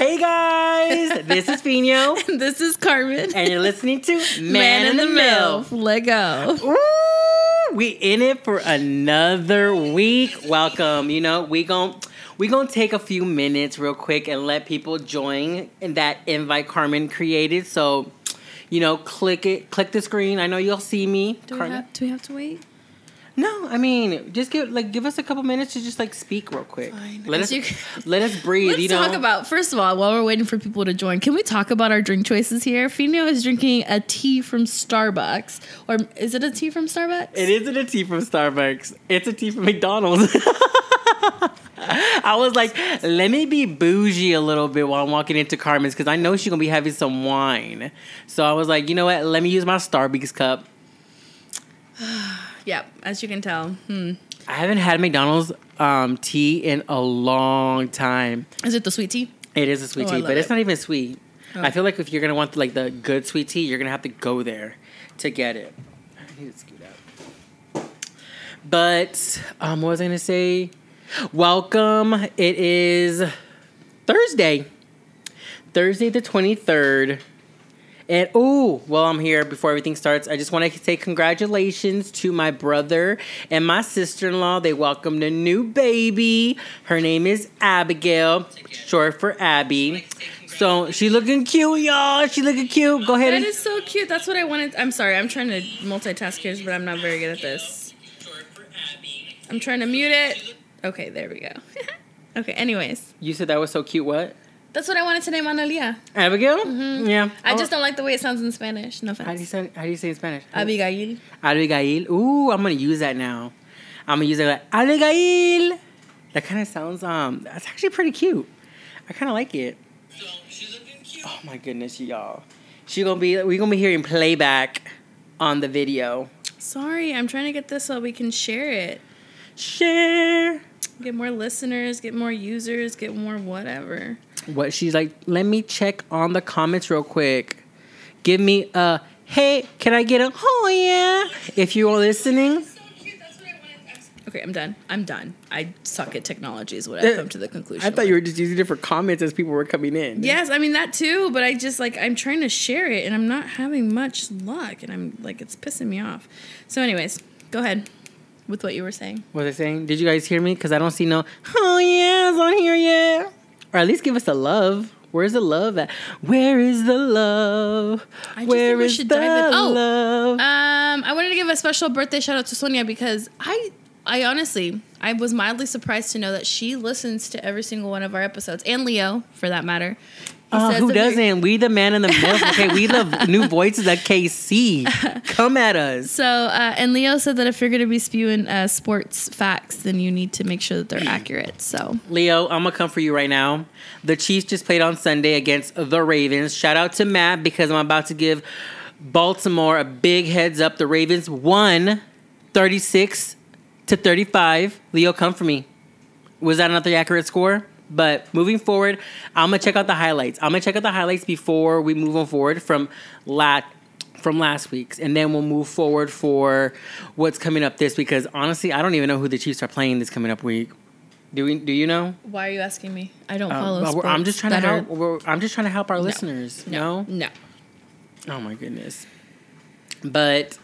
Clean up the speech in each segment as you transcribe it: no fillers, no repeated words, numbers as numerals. Hey guys, this is Fino. And this is Carmen. And you're listening to Man in the Milf. Let go. Ooh, we in it for another week. Welcome. You know, we gonna take a few minutes real quick and let people join in that invite Carmen created. So, you know, click the screen. I know you'll see me. Do we have to wait? No, I mean, just give us a couple minutes to just speak real quick. Fine. Let us breathe. First of all, while we're waiting for people to join, can we talk about our drink choices here? Fino is drinking a tea from Starbucks, or is it a tea from Starbucks? It isn't a tea from Starbucks. It's a tea from McDonald's. I was like, let me be bougie a little bit while I'm walking into Carmen's because I know she's gonna be having some wine. So I was like, you know what? Let me use my Starbucks cup. Yeah, as you can tell. I haven't had McDonald's tea in a long time. Is it the sweet tea? It is a sweet tea, but it's not even sweet. Oh. I feel like if you're going to want the good sweet tea, you're going to have to go there to get it. I need to scoot out. But what was I going to say? Welcome. It is Thursday the 23rd. And, while I'm here, before everything starts, I just want to say congratulations to my brother and my sister-in-law. They welcomed a new baby. Her name is Abigail, short for Abby. So, she's looking cute, y'all. She's looking cute. Go ahead. That is so cute. That's what I wanted. I'm sorry. I'm trying to multitask here, but I'm not very good at this. I'm trying to mute it. Okay, there we go. Okay, anyways. You said that was so cute. What? That's what I wanted to name Analia. Abigail? Mm-hmm. Yeah. I just don't like the way it sounds in Spanish. No offense. How do you say it in Spanish? Abigail. Abigail. Ooh, I'm going to use that now. I'm going to use it like, Abigail. That kind of sounds, that's actually pretty cute. I kind of like it. So, she's looking cute. Oh, my goodness, y'all. We're going to be hearing playback on the video. Sorry, I'm trying to get this so we can share it. Share. Get more listeners, get more users, get more whatever. What she's like, let me check on the comments real quick. Give me a, hey, can I get a, oh yeah, if you are listening. Okay, I'm done. I suck at technology is what I've come to the conclusion. I thought you were just using it for comments as people were coming in. Yes, I mean that too, but I just I'm trying to share it and I'm not having much luck and I'm it's pissing me off. So anyways, go ahead. With what you were saying. What was I saying? Did you guys hear me? Because I don't see no, oh yeah, it's on here yet. Or at least give us a love. Where's the love at? Where is the love? Where is the love? I wanted to give a special birthday shout out to Sonia because I honestly, I was mildly surprised to know that she listens to every single one of our episodes. And Leo, for that matter. Who doesn't? We the man in the milk. Okay, we love new voices at KC. Come at us. So, and Leo said that if you're going to be spewing sports facts, then you need to make sure that they're accurate. So, Leo, I'm going to come for you right now. The Chiefs just played on Sunday against the Ravens. Shout out to Matt because I'm about to give Baltimore a big heads up. The Ravens won 36-35. Leo, come for me. Was that another accurate score? But moving forward, I'm going to check out the highlights. I'm going to check out the highlights before we move on forward from last week's. And then we'll move forward for what's coming up this week. Because honestly, I don't even know who the Chiefs are playing this coming up week. Do you know? Why are you asking me? I don't follow sports. I'm just trying to help our listeners. No. Oh, my goodness. But,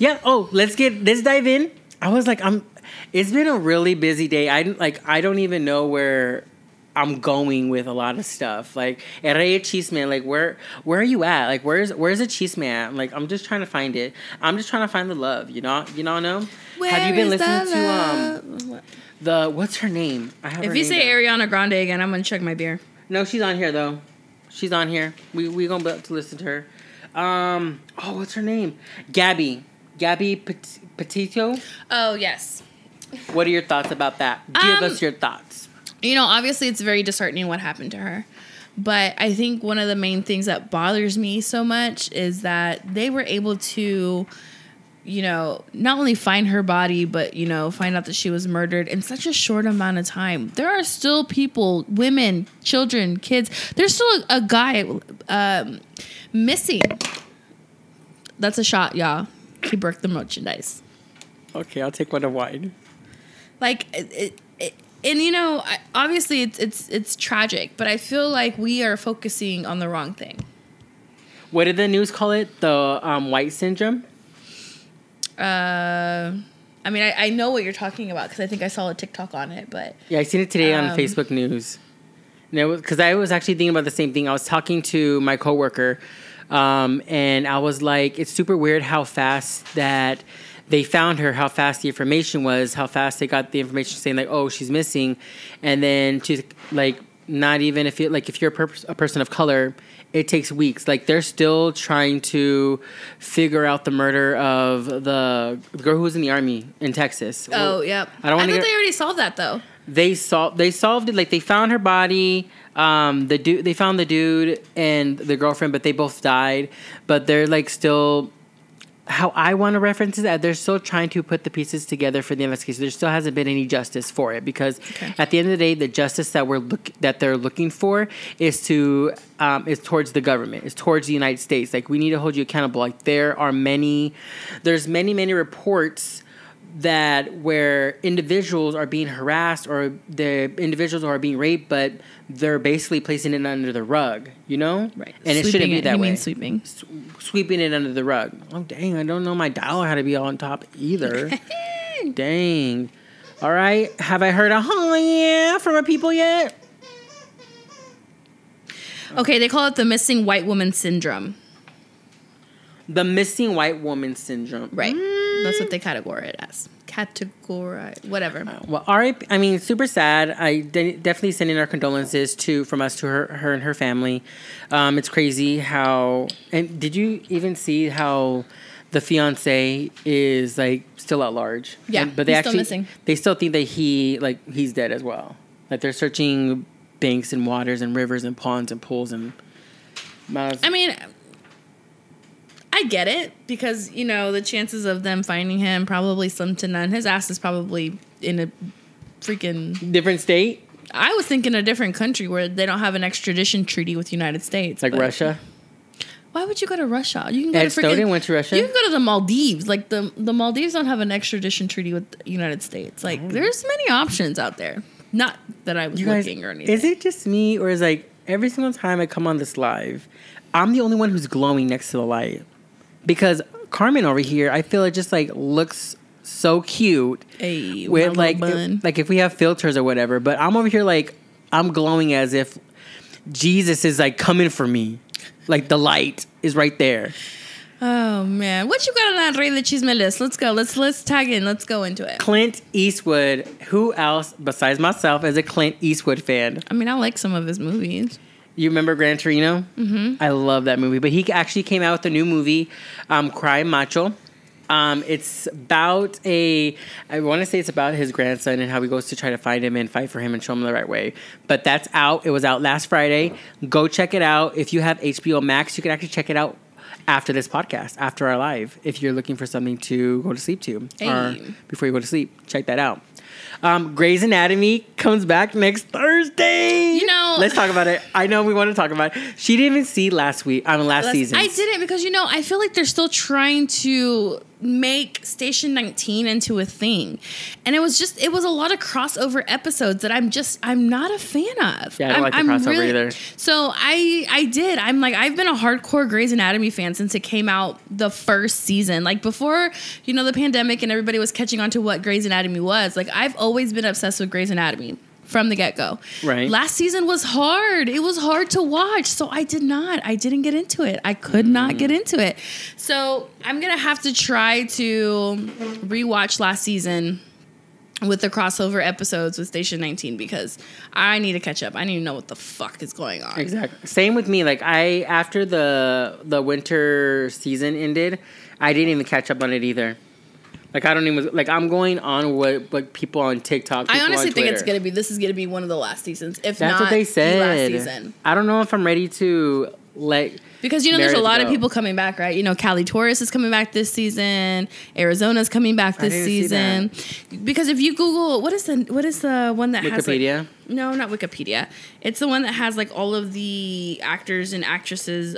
yeah. Oh, let's dive in. I was like, it's been a really busy day. I don't even know where I'm going with a lot of stuff. Erre Chisme, where are you at? Where's the Chisme at? I'm just trying to find it. I'm just trying to find the love, you know? Where have you been listening to what's her name? If you say Ariana Grande again, I'm going to chug my beer. No, she's on here though. She's on here. We going to be able to listen to her. What's her name? Gabby Petito? Oh, yes. What are your thoughts about that? Give us your thoughts. You know, obviously it's very disheartening what happened to her. But I think one of the main things that bothers me so much is that they were able to, you know, not only find her body, but, you know, find out that she was murdered in such a short amount of time. There are still people, women, children, kids. There's still a guy missing. That's a shot, y'all. He broke the merchandise. Okay, I'll take one of wine. Like, it, it, it, And, you know, obviously it's tragic, but I feel like we are focusing on the wrong thing. What did the news call it? The white syndrome? I mean, I know what you're talking about because I think I saw a TikTok on it. But yeah, I seen it today on Facebook News. Because I was actually thinking about the same thing. I was talking to my coworker, and I was like, it's super weird how fast that they found her, how fast the information was, how fast they got the information saying, like, oh, she's missing. And then she's, like, not even if you're a person of color, it takes weeks. Like, they're still trying to figure out the murder of the girl who was in the army in Texas. Oh, yep. I thought they already solved that, though. They solved it. Like, they found her body. They found the dude and the girlfriend, but they both died. But they're, like, still... How I want to reference is that they're still trying to put the pieces together for the investigation. There still hasn't been any justice for it because at the end of the day, the justice that they're looking for is towards the government, is towards the United States. Like, we need to hold you accountable. Like, there's many reports that where individuals are being harassed or the individuals are being raped, but they're basically placing it under the rug, you know? Right. And it shouldn't be that way. You mean sweeping? Sweeping it under the rug. Oh, dang, I don't know my dollar how to be on top either. Dang. All right. Have I heard a "oh yeah" from our people yet? Okay, they call it the missing white woman syndrome. The missing white woman syndrome. Right. That's what they categorize it as. Whatever. Well, R.I.P. I mean, super sad. I definitely send in our condolences from us to her and her family. It's crazy how... And did you even see how the fiancé is, like, still at large? Yeah, but he's still missing. They still think that he's dead as well. Like, they're searching banks and waters and rivers and ponds and pools and... miles. I mean... I get it because, you know, the chances of them finding him probably slim to none. His ass is probably in a freaking... different state? I was thinking a different country where they don't have an extradition treaty with the United States. Like Russia? Why would you go to Russia? You can go to freaking... Snowden went to Russia? You can go to the Maldives. Like, the Maldives don't have an extradition treaty with the United States. Like, there's many options out there. Not that I was looking or anything. Is it just me or is, like, every single time I come on this live, I'm the only one who's glowing next to the light? Because Carmen over here, I feel it just, like, looks so cute. Hey, with, like, if we have filters or whatever. But I'm over here, like, I'm glowing as if Jesus is, like, coming for me. Like, the light is right there. Oh, man. What you got on that Rey de Chisme list? Let's go. Let's tag in. Let's go into it. Clint Eastwood. Who else besides myself is a Clint Eastwood fan? I mean, I like some of his movies. You remember Gran Torino? Mm-hmm. I love that movie. But he actually came out with a new movie, Cry Macho. It's about I want to say it's about his grandson and how he goes to try to find him and fight for him and show him the right way. But that's out. It was out last Friday. Go check it out. If you have HBO Max, you can actually check it out after this podcast, after our live, if you're looking for something to go to sleep to or before you go to sleep. Check that out. Grey's Anatomy comes back next Thursday. You know, let's talk about it. I know we want to talk about it. She didn't even see last season. I didn't because, you know, I feel like they're still trying to make Station 19 into a thing. And it was a lot of crossover episodes that I'm not a fan of. Yeah, I don't like the crossover either. So I'm like, I've been a hardcore Grey's Anatomy fan since it came out the first season. Like before, you know, the pandemic and everybody was catching on to what Grey's Anatomy was. Like I've always been obsessed with Grey's Anatomy from the get-go. Right. Last season was hard. It was hard to watch. So I didn't get into it. I could not get into it. So I'm going to have to try to rewatch last season with the crossover episodes with Station 19 because I need to catch up. I need to know what the fuck is going on. Exactly. Same with me. Like after the winter season ended, I didn't even catch up on it either. Like, I don't even... Like, I'm going on what, like, people on TikTok, people I honestly on think it's going to be... This is going to be one of the last seasons, if that's not what they said. Last season. I don't know if I'm ready to, like... Because, you know, there's a lot of people coming back, right? You know, Callie Torres is coming back this season. Arizona's coming back this season. Because if you Google... What is the one that has... Wikipedia? Like, no, not Wikipedia. It's the one that has, like, all of the actors and actresses,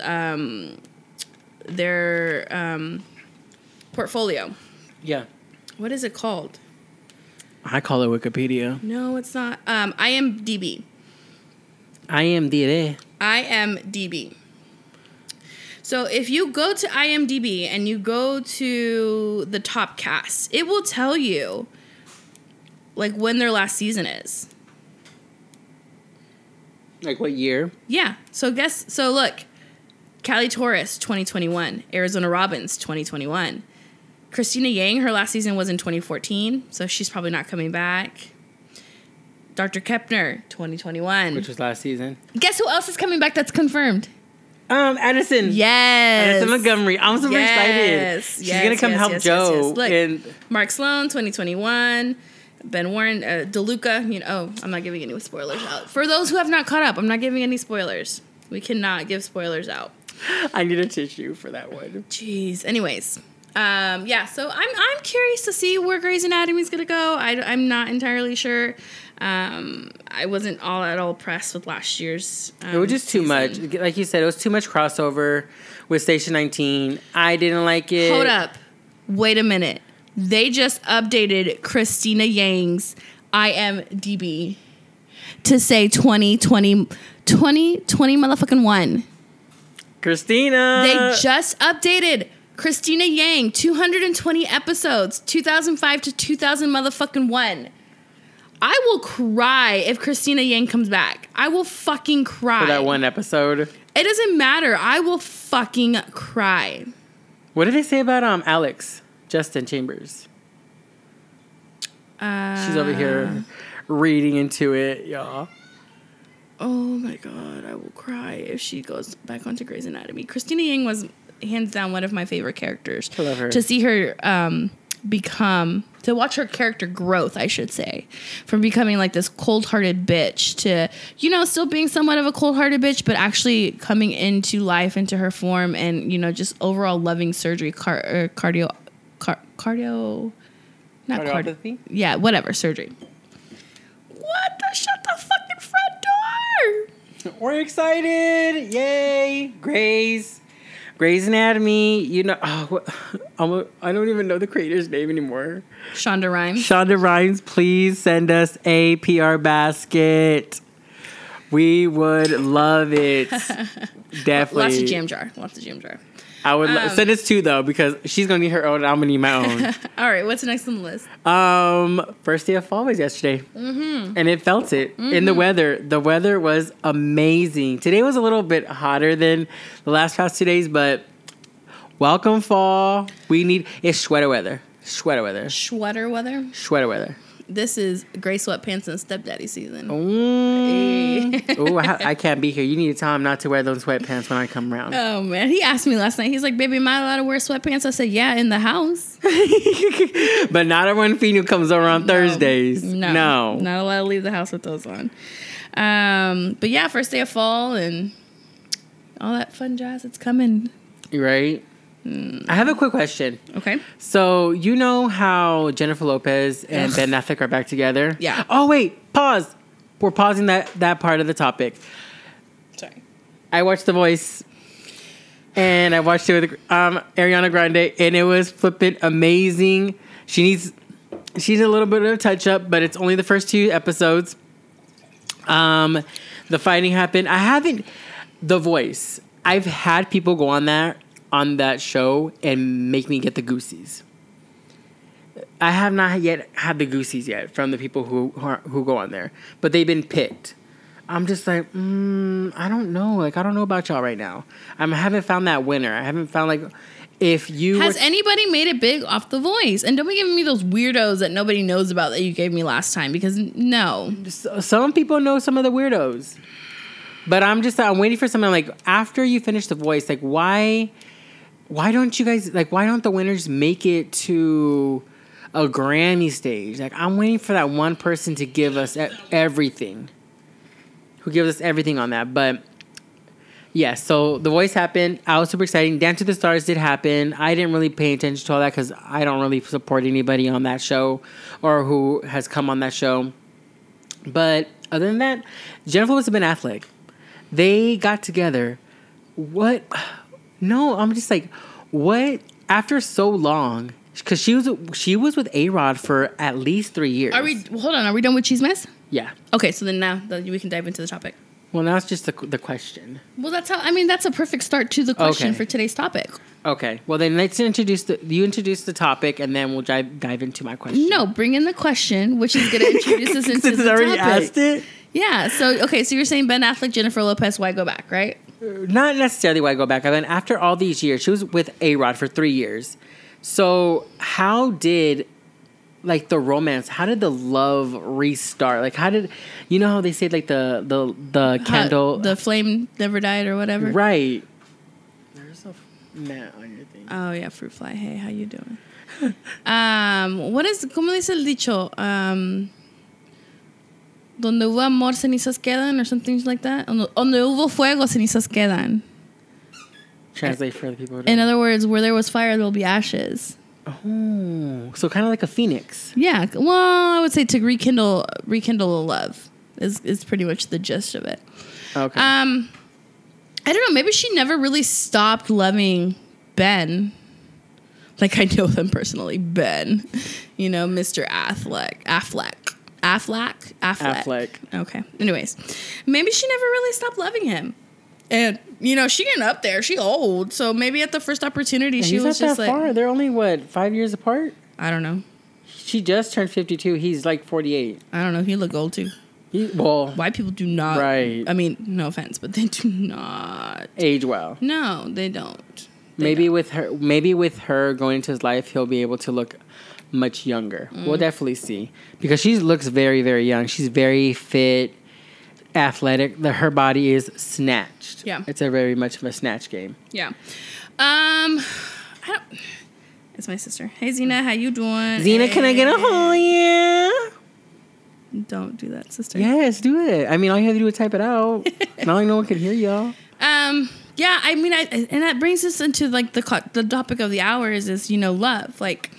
their portfolio. Yeah. What is it called? I call it Wikipedia. No, it's not. IMDb. IMDb. So if you go to IMDb and you go to the top cast, it will tell you like when their last season is. Like what year? Yeah. So guess. So look, Callie Torres, 2021. Arizona Robbins, 2021. Christina Yang, her last season was in 2014, so she's probably not coming back. Dr. Kepner, 2021. Which was last season. Guess who else is coming back that's confirmed? Addison. Yes. Addison Montgomery. I'm super excited. She's going to come help Joe. Yes. Look, and Mark Sloan, 2021. Ben Warren, DeLuca. You know, I'm not giving any spoilers out. For those who have not caught up, I'm not giving any spoilers. We cannot give spoilers out. I need a tissue for that one. Jeez. Anyways. Yeah, so I'm curious to see where Grey's Anatomy is going to go. I'm not entirely sure. I wasn't all pressed with last year's it was just too much. Like you said, it was too much crossover with Station 19. I didn't like it. Hold up. Wait a minute. They just updated Christina Yang's IMDb to say 2020 motherfucking one. Christina. They just updated Christina Yang, 220 episodes, 2005 to 2000 motherfucking one. I will cry if Christina Yang comes back. I will fucking cry. For that one episode? It doesn't matter. I will fucking cry. What did they say about Alex, Justin Chambers? She's over here reading into it, y'all. Oh my God, I will cry if she goes back onto Grey's Anatomy. Christina Yang was hands down one of my favorite characters. I love her. To see her to watch her character growth, I should say, from becoming like this cold-hearted bitch to, you know, still being somewhat of a cold-hearted bitch, but actually coming into life, into her form, and, you know, just overall loving surgery, cardiomyopathy? Yeah, whatever, surgery. What the? Shut the fucking front door! We're excited! Yay! Grey's Anatomy, you know, I don't even know the creator's name anymore. Shonda Rhimes. Shonda Rhimes, please send us a PR basket. We would love it. Definitely. Lots of Jam Jar. I would send us two, though, because she's going to need her own and I'm going to need my own. All right. What's next on the list? First day of fall was yesterday. Mm-hmm. And it felt it. Mm-hmm. In the weather. The weather was amazing. Today was a little bit hotter than the last past 2 days, but welcome fall. It's sweater weather. This is gray sweatpants and stepdaddy season. Ooh. Hey. Ooh, I can't be here. You need to tell him not to wear those sweatpants when I come around. Oh, man. He asked me last night. He's like, baby, am I allowed to wear sweatpants? I said, yeah, in the house. But not everyone who comes over on Thursdays. No. Not allowed to leave the house with those on. But yeah, first day of fall and all that fun jazz. It's coming. Right? I have a quick question. Okay. So, you know how Jennifer Lopez and Ben Affleck are back together? Yeah. Oh, wait. Pause. We're pausing that part of the topic. Sorry. I watched The Voice, and I watched it with Ariana Grande, and it was flipping amazing. She needs a little bit of a touch-up, but it's only the first two episodes. The fighting happened. The Voice. I've had people go on that show and make me get the goosies. I have not yet had the goosies yet from the people who go on there, but they've been picked. I'm just like, I don't know. Like, I don't know about y'all right now. I haven't found that winner. I haven't found like if you has anybody made it big off The Voice? And don't be giving me those weirdos that nobody knows about that you gave me last time, because no, some people know some of the weirdos, but I'm waiting for someone like after you finish The Voice, like why. Why don't you guys, like, why don't the winners make it to a Grammy stage? Like, I'm waiting for that one person to give us everything. Who gives us everything on that. But, yeah, so The Voice happened. I was super excited. Dancing with the Stars did happen. I didn't really pay attention to all that because I don't really support anybody on that show or who has come on that show. But other than that, Jennifer Lopez and Ben Affleck, they got together. What... No, I'm just like, what? After so long, Because she was with A-Rod for at least 3 years. Hold on. Are we done with Chismes? Yeah. Okay. So then now we can dive into the topic. Well, now it's just the question. Well, that's a perfect start to the question for today's topic. Okay. Well, then let's introduce the topic, and then we'll dive into my question. No, bring in the question, which is going to introduce us into the topic. Already asked it? Yeah. So, okay. So you're saying Ben Affleck, Jennifer Lopez, why go back, right? Not necessarily why go back. I mean, after all these years, she was with A-Rod for 3 years. So how did... like the romance, how did the love restart? Like, how did, you know how they say like the candle, the flame never died or whatever? Right. There's a mat on your thing. Oh yeah, fruit fly. Hey, how you doing? What is como dice el dicho? Donde hubo amor, cenizas quedan, or something like that. Donde hubo fuego, cenizas quedan. Translate for the people. In other words, where there was fire, there will be ashes. Oh, so kind of like a phoenix. Yeah. Well, I would say to rekindle a love is pretty much the gist of it. Okay. I don't know. Maybe she never really stopped loving Ben. Like I know them personally, Ben. You know, Mr. Affleck. Okay. Anyways, maybe she never really stopped loving him. And, you know, she getting up there. She old. So maybe at the first opportunity, she was just like... far. They're only, 5 years apart? I don't know. She just turned 52. He's like 48. I don't know. He look old, too. White people do not... Right. I mean, no offense, but they do not... age well. No, they don't. Maybe with her going into his life, he'll be able to look much younger. Mm. We'll definitely see. Because she looks very, very young. She's very fit. Athletic, that her body is snatched. Yeah, it's a very much of a snatch game. Yeah, it's my sister. Hey, Zina, how you doing? Zina, hey. Can I get a hold of you? Don't do that, sister. Yes, do it. I mean, all you have to do is type it out. Not like no one can hear y'all. Yeah, I mean, and that brings us into like the topic of the hour is you know love like.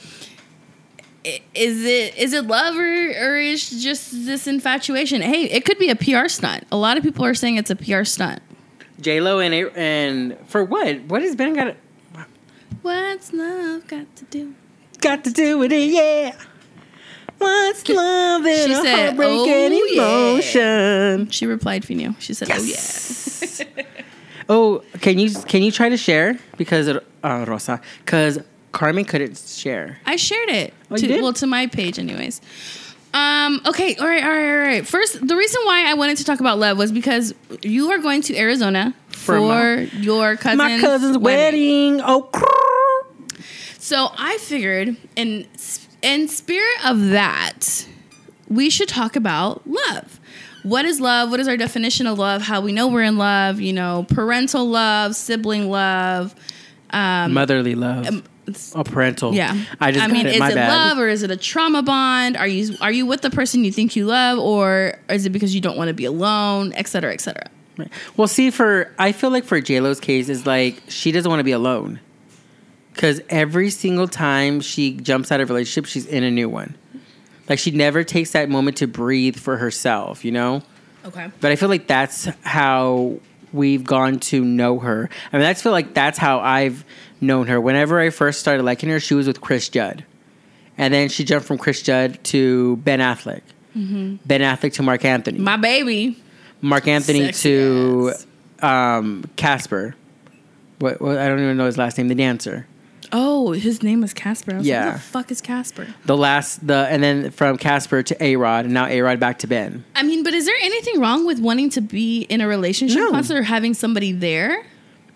Is it love or is just this infatuation? Hey, it could be a PR stunt. A lot of people are saying it's a PR stunt. J-Lo and for what? What has Ben got? What's love got to do? Got to do with it, yeah. What's love and a heartbreak and emotion? Yeah. She replied, if you knew. She said, yes. Oh yeah. Oh, can you try to share because Rosa because. Carmen couldn't share. I shared it. Oh, you did? Well, to my page anyways. Okay. All right. First, the reason why I wanted to talk about love was because you are going to Arizona for your cousin's wedding. Oh, so I figured in spirit of that, we should talk about love. What is love? What is our definition of love? How we know we're in love, you know, parental love, sibling love, motherly love. Parental. Yeah. Love or is it a trauma bond? Are you with the person you think you love or is it because you don't want to be alone, et cetera, et cetera? Right. Well, see, I feel like for J-Lo's case is like she doesn't want to be alone because every single time she jumps out of a relationship, she's in a new one. Like she never takes that moment to breathe for herself, you know? Okay. But I feel like that's how we've gone to know her. I mean, I feel like that's how I've known her. Whenever I first started liking her, she was with Chris Judd. And then she jumped from Chris Judd to Ben Affleck. Mm-hmm. Ben Affleck to Mark Anthony. My baby. Mark Anthony sexy to Casper. What? I don't even know his last name. The dancer. Oh, his name was Casper. I was like, who the fuck is Casper? And then from Casper to A-Rod, and now A-Rod back to Ben. I mean, but is there anything wrong with wanting to be in a relationship constantly or having somebody there?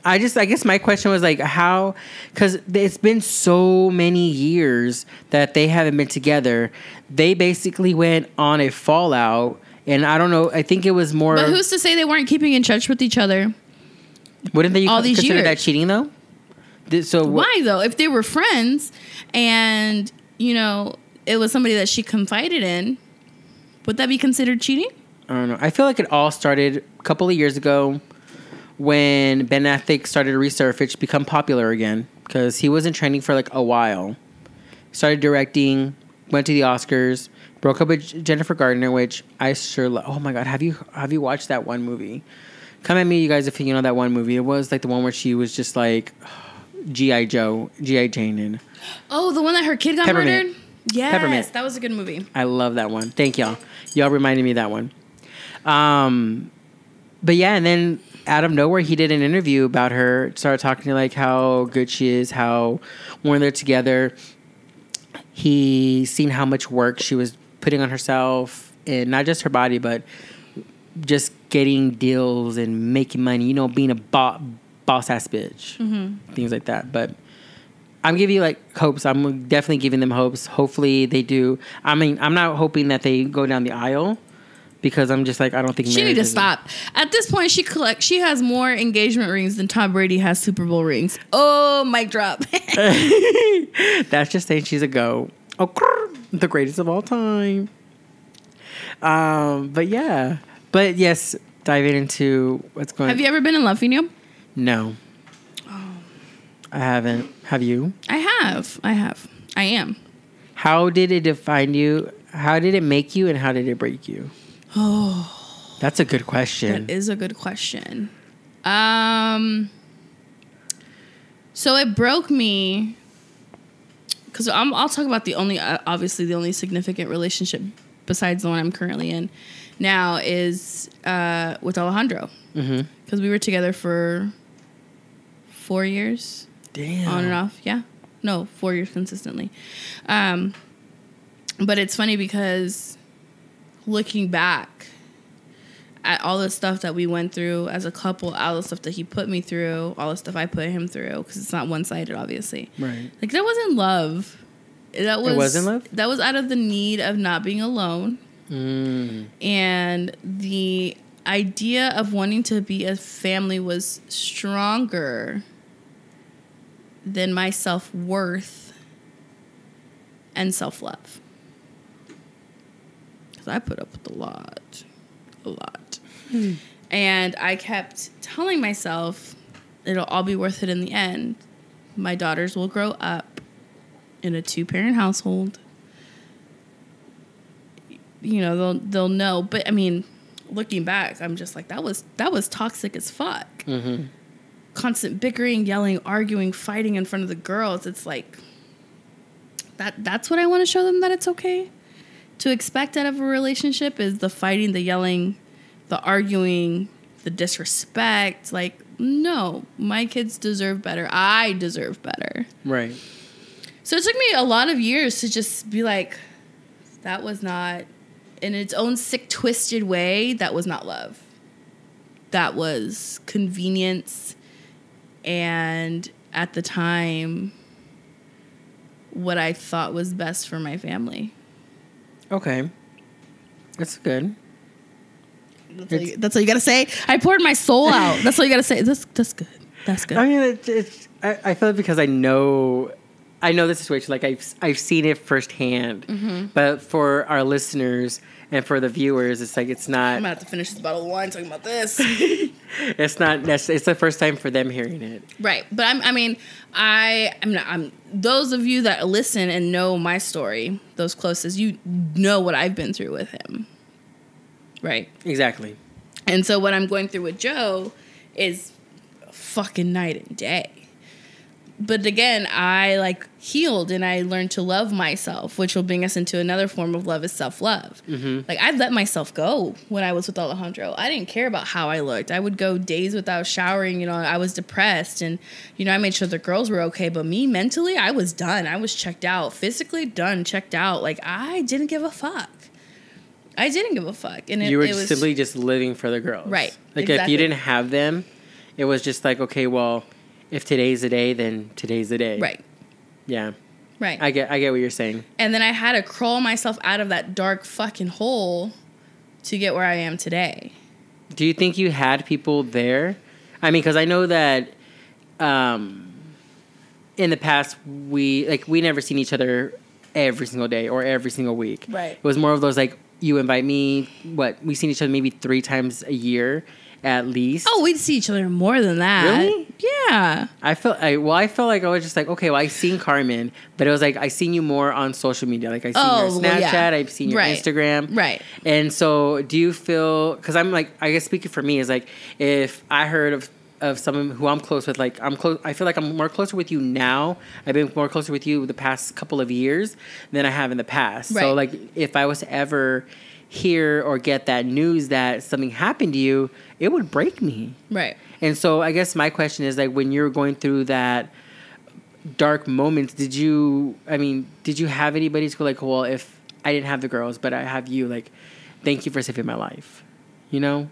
I guess my question was like how, because it's been so many years that they haven't been together. They basically went on a fallout, and I don't know. I think it was more. But who's to say they weren't keeping in touch with each other? Wouldn't they all these consider years? That cheating though? So why though? If they were friends, and you know it was somebody that she confided in, would that be considered cheating? I don't know. I feel like it all started a couple of years ago. When Ben Affleck started to resurface, become popular again, because he was in training for like a while. Started directing, went to the Oscars, broke up with Jennifer Garner, which I sure love. Oh my God, have you watched that one movie? Come at me, you guys, if you know that one movie. It was like the one where she was just like, G.I. Joe, G.I. Jane in. Oh, the one that her kid got murdered? Yes, Peppermint. That was a good movie. I love that one. Thank y'all. Y'all reminded me of that one. But yeah, and then out of nowhere, he did an interview about her, started talking to like how good she is, how when they're together, he seen how much work she was putting on herself, and not just her body, but just getting deals and making money, you know, being a boss-ass bitch, things like that. But I'm giving you like hopes. I'm definitely giving them hopes. Hopefully they do. I mean, I'm not hoping that they go down the aisle, because I'm just like, I don't think she need to stop. At this point, she has more engagement rings than Tom Brady has Super Bowl rings. Oh, mic drop. That's just saying she's a go. Oh, the greatest of all time. But yes, diving into what's going on. Have you ever been in love, Fino? No. Oh. I haven't. Have you? I have. I am. How did it define you? How did it make you, and how did it break you? Oh, that's a good question. That is a good question. So it broke me because I'll talk about the only significant relationship besides the one I'm currently in now is with Alejandro, because we were together for 4 years. Damn. On and off. Yeah. No, 4 years consistently. But it's funny because looking back at all the stuff that we went through as a couple, all the stuff that he put me through, all the stuff I put him through, because it's not one-sided, obviously. Right. Like, that wasn't love. It wasn't love? That was out of the need of not being alone. Mm. And the idea of wanting to be a family was stronger than my self-worth and self-love. I put up with a lot. Mm. And I kept telling myself it'll all be worth it in the end. My daughters will grow up in a two-parent household. You know, they'll know. But I mean, looking back, I'm just like, that was toxic as fuck. Mm-hmm. Constant bickering, yelling, arguing, fighting in front of the girls. It's like that's what I want to show them, that it's okay to expect out of a relationship, is the fighting, the yelling, the arguing, the disrespect. Like, no, my kids deserve better. I deserve better. Right. So it took me a lot of years to just be like, that was not, in its own sick, twisted way, that was not love. That was convenience. And at the time, what I thought was best for my family. Okay. That's good. That's all you got to say? I poured my soul out. That's all you got to say. That's good. That's good. I mean, I feel it because I know the situation. Like, I've seen it firsthand. Mm-hmm. But for our listeners and for the viewers, it's like, it's not... I'm going to have to finish this bottle of wine talking about this. It's not necessarily... It's the first time for them hearing it. Right. But I mean, those of you that listen and know my story, those closest, you know what I've been through with him. Right. Exactly. And so what I'm going through with Joe is fucking night and day. But again, I like healed and I learned to love myself, which will bring us into another form of love, is self-love. Mm-hmm. Like, I let myself go when I was with Alejandro. I didn't care about how I looked. I would go days without showering. You know, I was depressed, and, you know, I made sure the girls were okay. But me, mentally, I was done. I was checked out. Physically done, checked out. Like, I didn't give a fuck. I didn't give a fuck. And it was simply just living for the girls. Right. Like, exactly. If you didn't have them, it was just like, okay, well... If today's the day, then today's the day. Right. Yeah. Right. I get what you're saying. And then I had to crawl myself out of that dark fucking hole to get where I am today. Do you think you had people there? I mean, because I know that in the past, we never seen each other every single day or every single week. Right. It was more of those, like, you invite me, we've seen each other maybe 3 times a year. At least. Oh, we'd see each other more than that. Really? Yeah. I felt like I was just like, okay, well, I seen Carmen, but it was like, I seen you more on social media. Like, I seen your Snapchat, I've seen your Instagram. Right. And so do you feel, because I'm like, I guess speaking for me is like, if I heard of of someone who I'm close with. Like, I'm close. I feel like I'm more closer with you now. I've been more closer with you the past couple of years than I have in the past. Right. So, like, if I was to ever hear or get that news that something happened to you, it would break me. Right. And so I guess my question is, like, when you're going through that dark moments, did you have anybody to go, like, well, if I didn't have the girls, but I have you, like, thank you for saving my life, you know?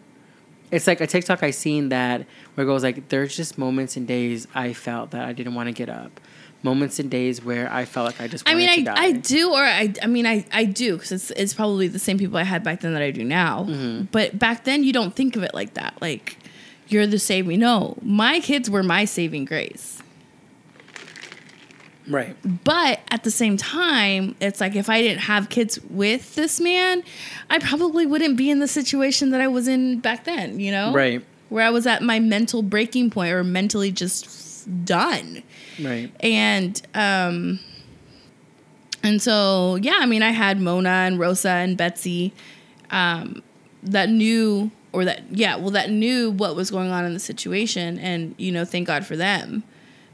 It's like a TikTok I seen that where it goes like, there's just moments and days I felt that I didn't want to get up. Moments and days where I felt like I just wanted to die. I do, because it's probably the same people I had back then that I do now. Mm-hmm. But back then, you don't think of it like that. Like, you're the saving. No, my kids were my saving grace. Right. But at the same time, it's like, if I didn't have kids with this man, I probably wouldn't be in the situation that I was in back then, you know? Right. Where I was at my mental breaking point or mentally just done. Right. And so, yeah, I mean, I had Mona and Rosa and Betsy, that knew what was going on in the situation. And, you know, thank God for them,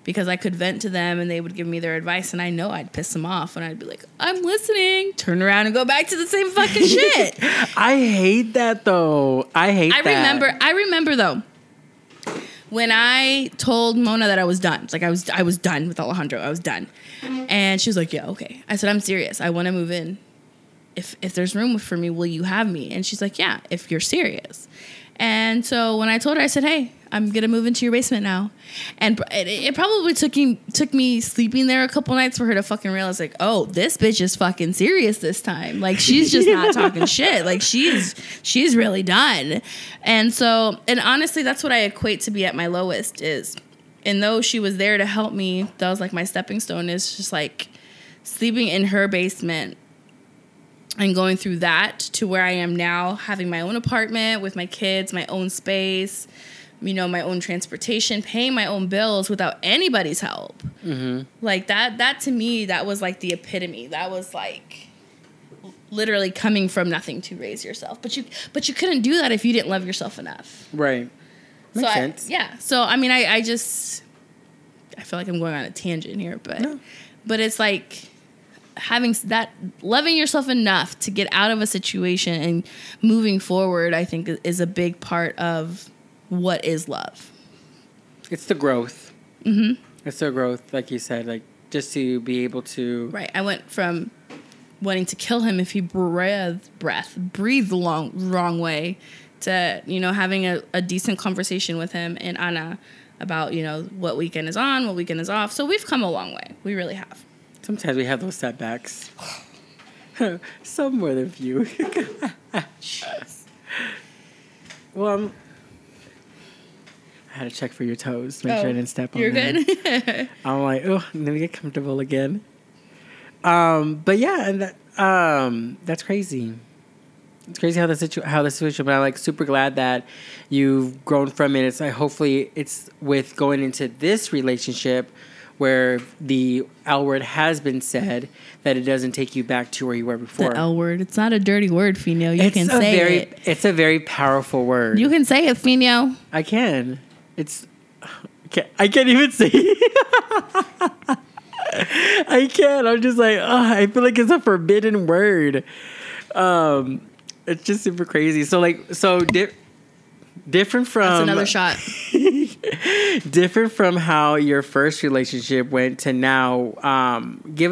because I could vent to them and they would give me their advice. And I know I'd piss them off and I'd be like, I'm listening, turn around and go back to the same fucking shit. I hate that though. I remember though, when I told Mona that I was done, like I was done with Alejandro. I was done. And she was like, yeah, okay. I said, I'm serious. I want to move in. If there's room for me, will you have me? And she's like, yeah, if you're serious. And so when I told her, I said, hey, I'm going to move into your basement now. And it probably took me sleeping there a couple nights for her to fucking realize, like, oh, this bitch is fucking serious this time. Like, she's just not talking shit. Like, she's really done. And so, and honestly, that's what I equate to be at my lowest is, and though she was there to help me, that was like my stepping stone, is just like sleeping in her basement and going through that to where I am now, having my own apartment with my kids, my own space, you know, my own transportation, paying my own bills without anybody's help. Mm-hmm. Like that to me, that was like the epitome. That was like literally coming from nothing to raise yourself. But you couldn't do that if you didn't love yourself enough. Right. Makes sense. Yeah. So, I mean, I feel like I'm going on a tangent here, but, no. But it's like having that, loving yourself enough to get out of a situation and moving forward, I think is a big part of what is love. It's the growth. Mm-hmm. It's the growth, like you said, like just to be able to. Right. I went from wanting to kill him if he breathed the wrong way to, you know, having a decent conversation with him and Anna about, you know, what weekend is on, what weekend is off. So we've come a long way. We really have. Sometimes we have those setbacks. Some more than few. Well, I had to check for your toes, make sure I didn't step on them. You're good. I'm like, oh, I'm gonna get comfortable again. But yeah, and that, that's crazy. It's crazy how the situation. But I'm like super glad that you've grown from it. It's like hopefully it's with going into this relationship, where the L word has been said, that it doesn't take you back to where you were before. The L word. It's not a dirty word, Fino. You can say it. It's a very powerful word. You can say it, Fino. I can. I can't even say it. I can't. I'm just like, oh, I feel like it's a forbidden word. It's just super crazy. So like, different from... That's another shot. Different from how your first relationship went to now. Give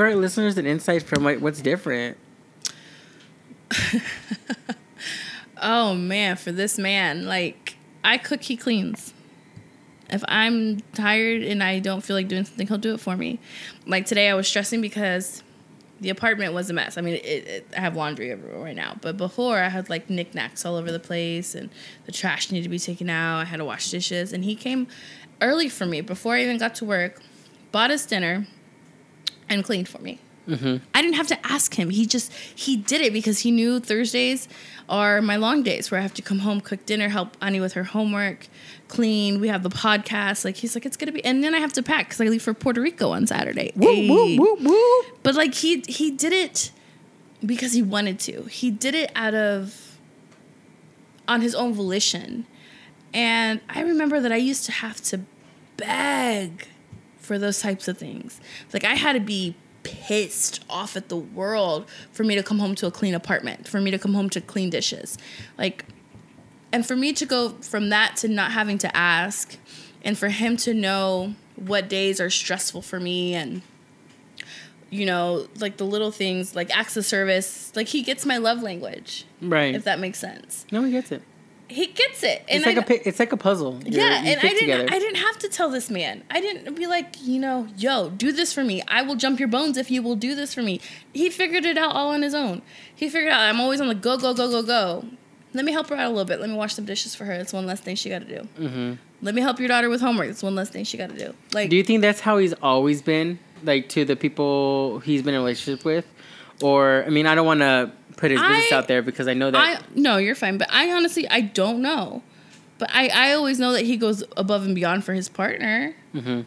our listeners an insight from like what's different. Oh man, for this man, like I cook, he cleans. If I'm tired and I don't feel like doing something, he'll do it for me. Like today, I was stressing because the apartment was a mess. I mean, I have laundry everywhere right now. But before, I had, like, knickknacks all over the place, and the trash needed to be taken out. I had to wash dishes. And he came early for me, before I even got to work, bought us dinner, and cleaned for me. Mm-hmm. I didn't have to ask him. He did it because he knew Thursdays are my long days where I have to come home, cook dinner, help Ani with her homework, clean. We have the podcast. Like, he's like, it's going to be, and then I have to pack because I leave for Puerto Rico on Saturday. Woo, woo, woo, woo. But like, he did it because he wanted to. He did it on his own volition. And I remember that I used to have to beg for those types of things. Like, I had to be pissed off at the world for me to come home to a clean apartment, for me to come home to clean dishes. Like, and for me to go from that to not having to ask, and for him to know what days are stressful for me, and, you know, like the little things, like acts of service. Like, he gets my love language. Right. If that makes sense. No, he gets it. He gets it. And it's like a puzzle. Yeah, and I didn't have to tell this man. I didn't be like, you know, yo, do this for me. I will jump your bones if you will do this for me. He figured it out all on his own. He figured out I'm always on the go, go, go, go, go. Let me help her out a little bit. Let me wash some dishes for her. It's one less thing she got to do. Mm-hmm. Let me help your daughter with homework. It's one less thing she got to do. Like, do you think that's how he's always been? Like, to the people he's been in a relationship with? Or, I mean, I don't want to put his business out there because I know that... No, you're fine. But I honestly, I don't know. But I always know that he goes above and beyond for his partner. Mm-hmm.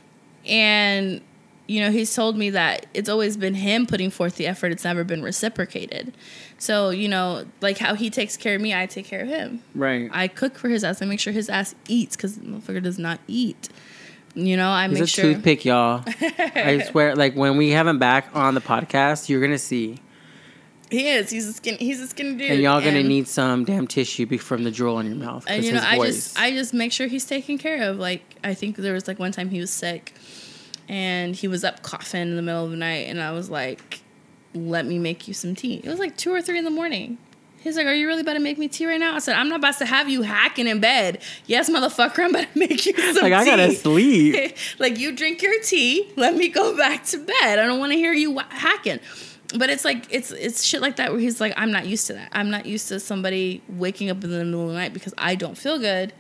And, you know, he's told me that it's always been him putting forth the effort. It's never been reciprocated. So, you know, like how he takes care of me, I take care of him. Right. I cook for his ass. I make sure his ass eats because the motherfucker does not eat. You know, I make sure... He's a toothpick, y'all. I swear, like, when we have him back on the podcast, you're going to see... He is. He's a skinny dude. And y'all gonna need some damn tissue from the drool in your mouth. And you know, I just make sure he's taken care of. Like, I think there was like one time he was sick, and he was up coughing in the middle of the night, and I was like, "Let me make you some tea." It was like 2 or 3 in the morning. He's like, "Are you really about to make me tea right now?" I said, "I'm not about to have you hacking in bed." "Yes, motherfucker, I'm about to make you some tea. Like, I gotta sleep." Like, you drink your tea. Let me go back to bed. I don't want to hear you hacking. But it's like, it's shit like that where he's like, I'm not used to that. I'm not used to somebody waking up in the middle of the night because I don't feel good,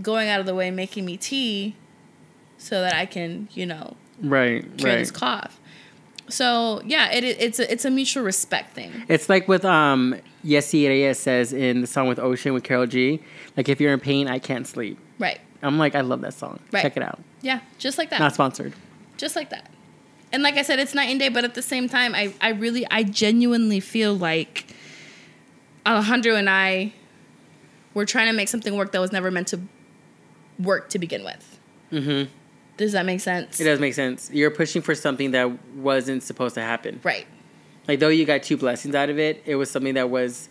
going out of the way, making me tea so that I can, you know, cure this cough. So, yeah, it's a mutual respect thing. It's like with Yessi Reyes says in the song with Ocean with Karol G, like, if you're in pain, I can't sleep. Right. I'm like, I love that song. Right. Check it out. Yeah, just like that. Not sponsored. Just like that. And like I said, it's night and day, but at the same time, I genuinely feel like Alejandro and I were trying to make something work that was never meant to work to begin with. Mm-hmm. Does that make sense? It does make sense. You're pushing for something that wasn't supposed to happen. Right. Like, though you got 2 blessings out of it, it was something that was...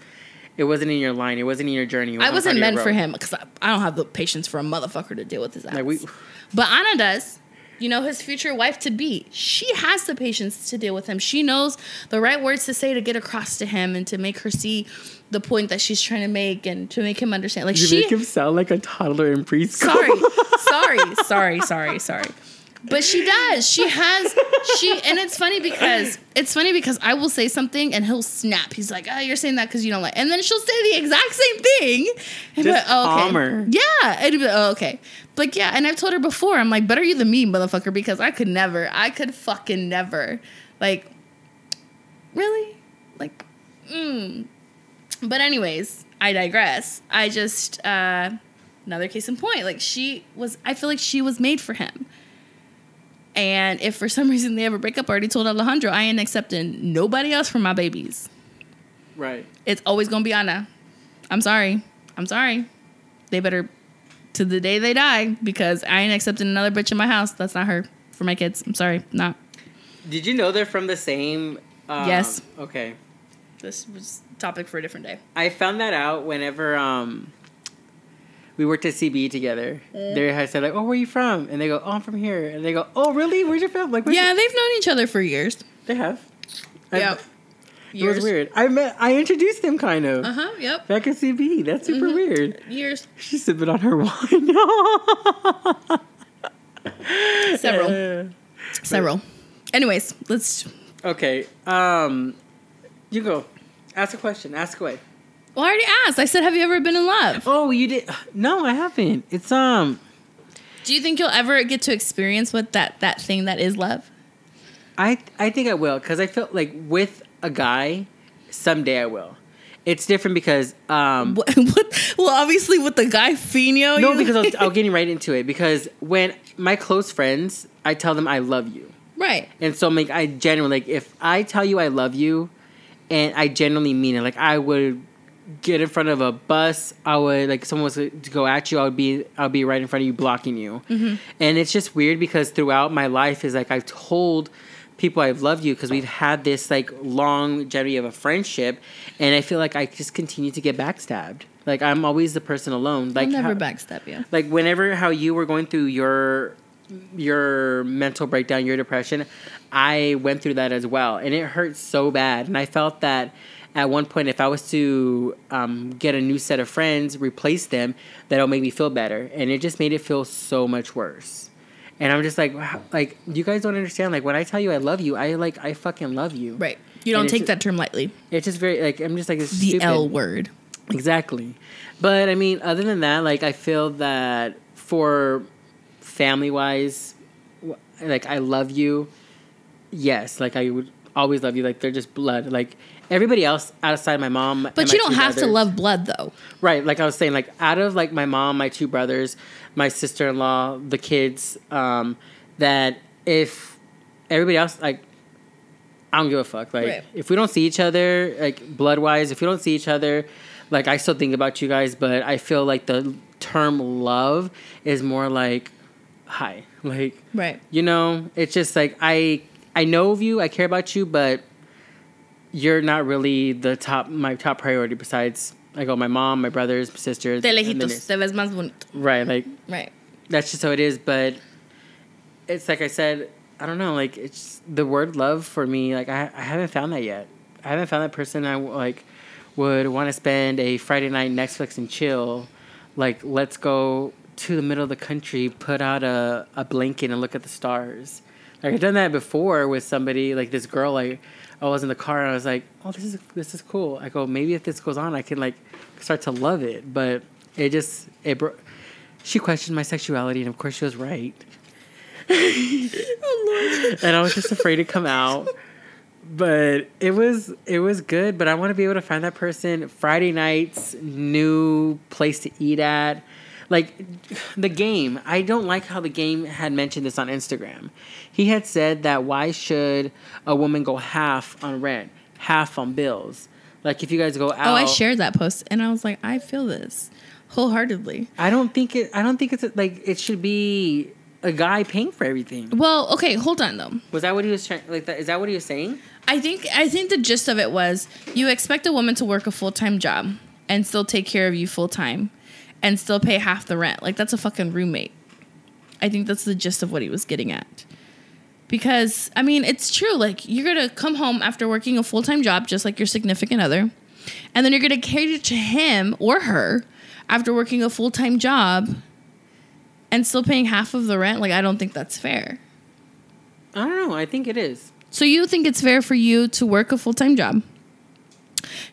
It wasn't in your line. It wasn't in your journey. I wasn't meant for him because I don't have the patience for a motherfucker to deal with his ass. Like, but Ana does. You know, his future wife-to-be, she has the patience to deal with him. She knows the right words to say to get across to him and to make her see the point that she's trying to make and to make him understand. Like, you make him sound like a toddler in preschool. Sorry. But she does. And it's funny because I will say something and he'll snap. He's like, "Oh, you're saying that because you don't like," and then she'll say the exact same thing. And just calmer. Yeah. And be like, "Oh, okay." Like, yeah. And I've told her before, I'm like, "Better you than me, motherfucker," because I could fucking never. Like, really? Like, But anyways, I digress. I just, another case in point. Like, I feel like she was made for him. And if for some reason they ever break up, I already told Alejandro, I ain't accepting nobody else for my babies. Right. It's always going to be Ana. I'm sorry. They better, to the day they die, because I ain't accepting another bitch in my house. That's not her for my kids. I'm sorry. Not. Did you know they're from the same? Yes. Okay. This was topic for a different day. I found that out whenever we worked at CB together. They said, like, "Oh, where are you from?" And they go, "Oh, I'm from here." And they go, "Oh, really? Where's your family?" Like, they've known each other for years. They have. Yeah. It was weird. I introduced them, kind of. Uh-huh, yep. Back at CB. That's super weird. Years. She's sipping on her wine. Several. Anyways, let's... Okay. You go. Ask a question. Ask away. Well, I already asked. I said, "Have you ever been in love?" Oh, you did? No, I haven't. It's Do you think you'll ever get to experience what that thing that is love? I think I will, because I feel like with a guy, someday I will. It's different because What? Well, obviously with the guy, Fino. No, because I'll get right into it. Because when my close friends, I tell them I love you. Right. And so, like, I genuinely, like, if I tell you I love you, and I genuinely mean it, like, I would get in front of a bus, I would, like, someone was to go at you, I'll be right in front of you, blocking you. Mm-hmm. And it's just weird because throughout my life is, like, I've told people I've loved you because we've had this, like, long journey of a friendship, and I feel like I just continue to get backstabbed. Like, I'm always the person alone. Like, I'll never backstab you. Like, whenever how you were going through your mental breakdown, your depression, I went through that as well, and it hurt so bad. And I felt that at one point, if I was to get a new set of friends, replace them, that'll make me feel better. And it just made it feel so much worse. And I'm just like, wow, like, you guys don't understand. Like, when I tell you I love you, I fucking love you. Right. You don't take that term lightly. It's just very, like, I'm just like, it's the stupid. L word. Exactly. But, I mean, other than that, like, I feel that for family-wise, like, I love you. Yes. Like, I would always love you. Like, they're just blood. Like, everybody else outside my mom. But you don't have to love blood, though. Right. Like I was saying, like, out of, like, my mom, my two brothers, my sister-in-law, the kids, that if everybody else, like, I don't give a fuck. Like, right. If we don't see each other, like, blood-wise, if we don't see each other, like, I still think about you guys, but I feel like the term love is more like, hi. Like, right. You know, it's just like, I know of you, I care about you, but you're not really my top priority besides, like, oh, my mom, my brothers, my sisters. Te lejitos, te ves más bonito. Right, like, right. That's just how it is, but it's like I said, I don't know, like, it's the word love for me, like, I haven't found that yet. I haven't found that person I, like, would want to spend a Friday night Netflix and chill. Like, let's go to the middle of the country, put out a blanket and look at the stars. Like, I've done that before with somebody, like, this girl, like, I was in the car and I was like, oh, this is cool. I go, maybe if this goes on, I can, like, start to love it. But it just, she questioned my sexuality, and of course she was right. Oh, Lord. And I was just afraid to come out, but it was good. But I want to be able to find that person. Friday nights, new place to eat at, like The Game. I don't like how The Game had mentioned this on Instagram. He had said that why should a woman go half on rent, half on bills? Like, if you guys go out. Oh, I shared that post and I was like, I feel this wholeheartedly. I don't think it's like it should be a guy paying for everything. Well, okay, hold on though. Was that what he was trying? Like, is that what he was saying? I think the gist of it was you expect a woman to work a full-time job and still take care of you full-time and still pay half the rent. Like, that's a fucking roommate. I think that's the gist of what he was getting at. Because, I mean, it's true. Like, you're going to come home after working a full-time job, just like your significant other, and then you're going to cater to him or her after working a full-time job and still paying half of the rent. Like, I don't think that's fair. I don't know. I think it is. So you think it's fair for you to work a full-time job?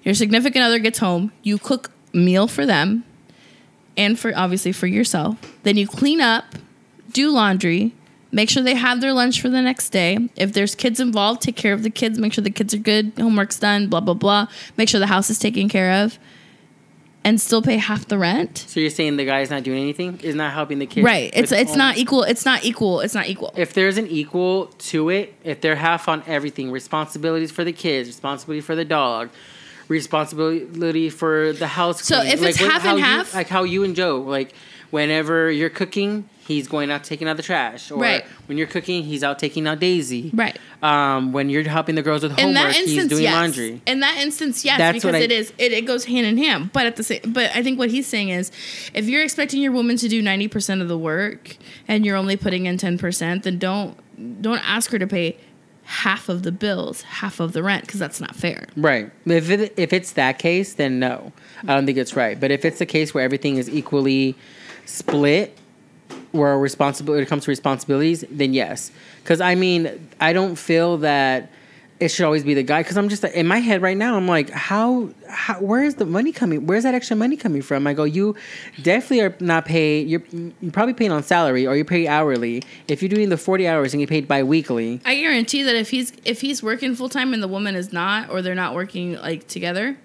Your significant other gets home. You cook a meal for them and for obviously for yourself. Then you clean up, do laundry, make sure they have their lunch for the next day. If there's kids involved, take care of the kids. Make sure the kids are good. Homework's done, blah, blah, blah. Make sure the house is taken care of. And still pay half the rent. So you're saying the guy's not doing anything? Is not helping the kids? Right. It's not equal. It's not equal. It's not equal. If there's an equal to it, if they're half on everything, responsibilities for the kids, responsibility for the dog, responsibility for the house. So cleaning. If it's like, half and half? Like how you and Joe, like whenever you're cooking, he's going out taking out the trash. Or right. When you're cooking, he's out taking out Daisy. Right. When you're helping the girls with homework, he's doing laundry. In that instance, yes, that's because it goes hand in hand. But but I think what he's saying is, if you're expecting your woman to do 90% of the work and you're only putting in 10%, then don't ask her to pay half of the bills, half of the rent, because that's not fair. Right. If it's that case, then no, I don't think it's right. But if it's the case where everything is equally split, where responsibility comes to responsibilities, then yes. Because, I mean, I don't feel that it should always be the guy. Because I'm just, in my head right now, I'm like, how where is the money coming? Where's that extra money coming from? I go, you definitely are not paid. You're probably paid on salary or you're paid hourly. If you're doing the 40 hours and you're paid biweekly. I guarantee that if he's working full-time and the woman is not, or they're not working, like, together,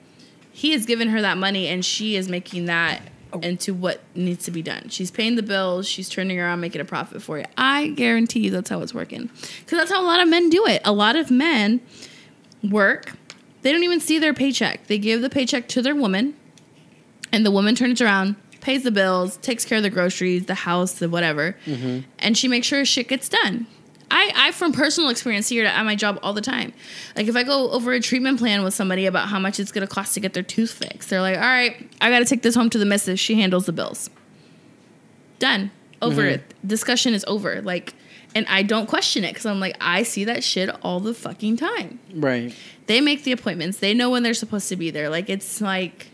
he has given her that money and she is making that into what needs to be done. She's paying the bills. She's turning around, making a profit for you. I guarantee you that's how it's working. Because that's how a lot of men do it. A lot of men work. They don't even see their paycheck. They give the paycheck to their woman, and the woman turns around, pays the bills, takes care of the groceries, the house, the whatever, and she makes sure shit gets done. I from personal experience here at my job all the time, like if I go over a treatment plan with somebody about how much it's going to cost to get their tooth fixed, they're like, all right, I got to take this home to the missus. She handles the bills. Done. Over it. Discussion is over. Like, and I don't question it because I'm like, I see that shit all the fucking time. Right. They make the appointments. They know when they're supposed to be there. Like, it's like,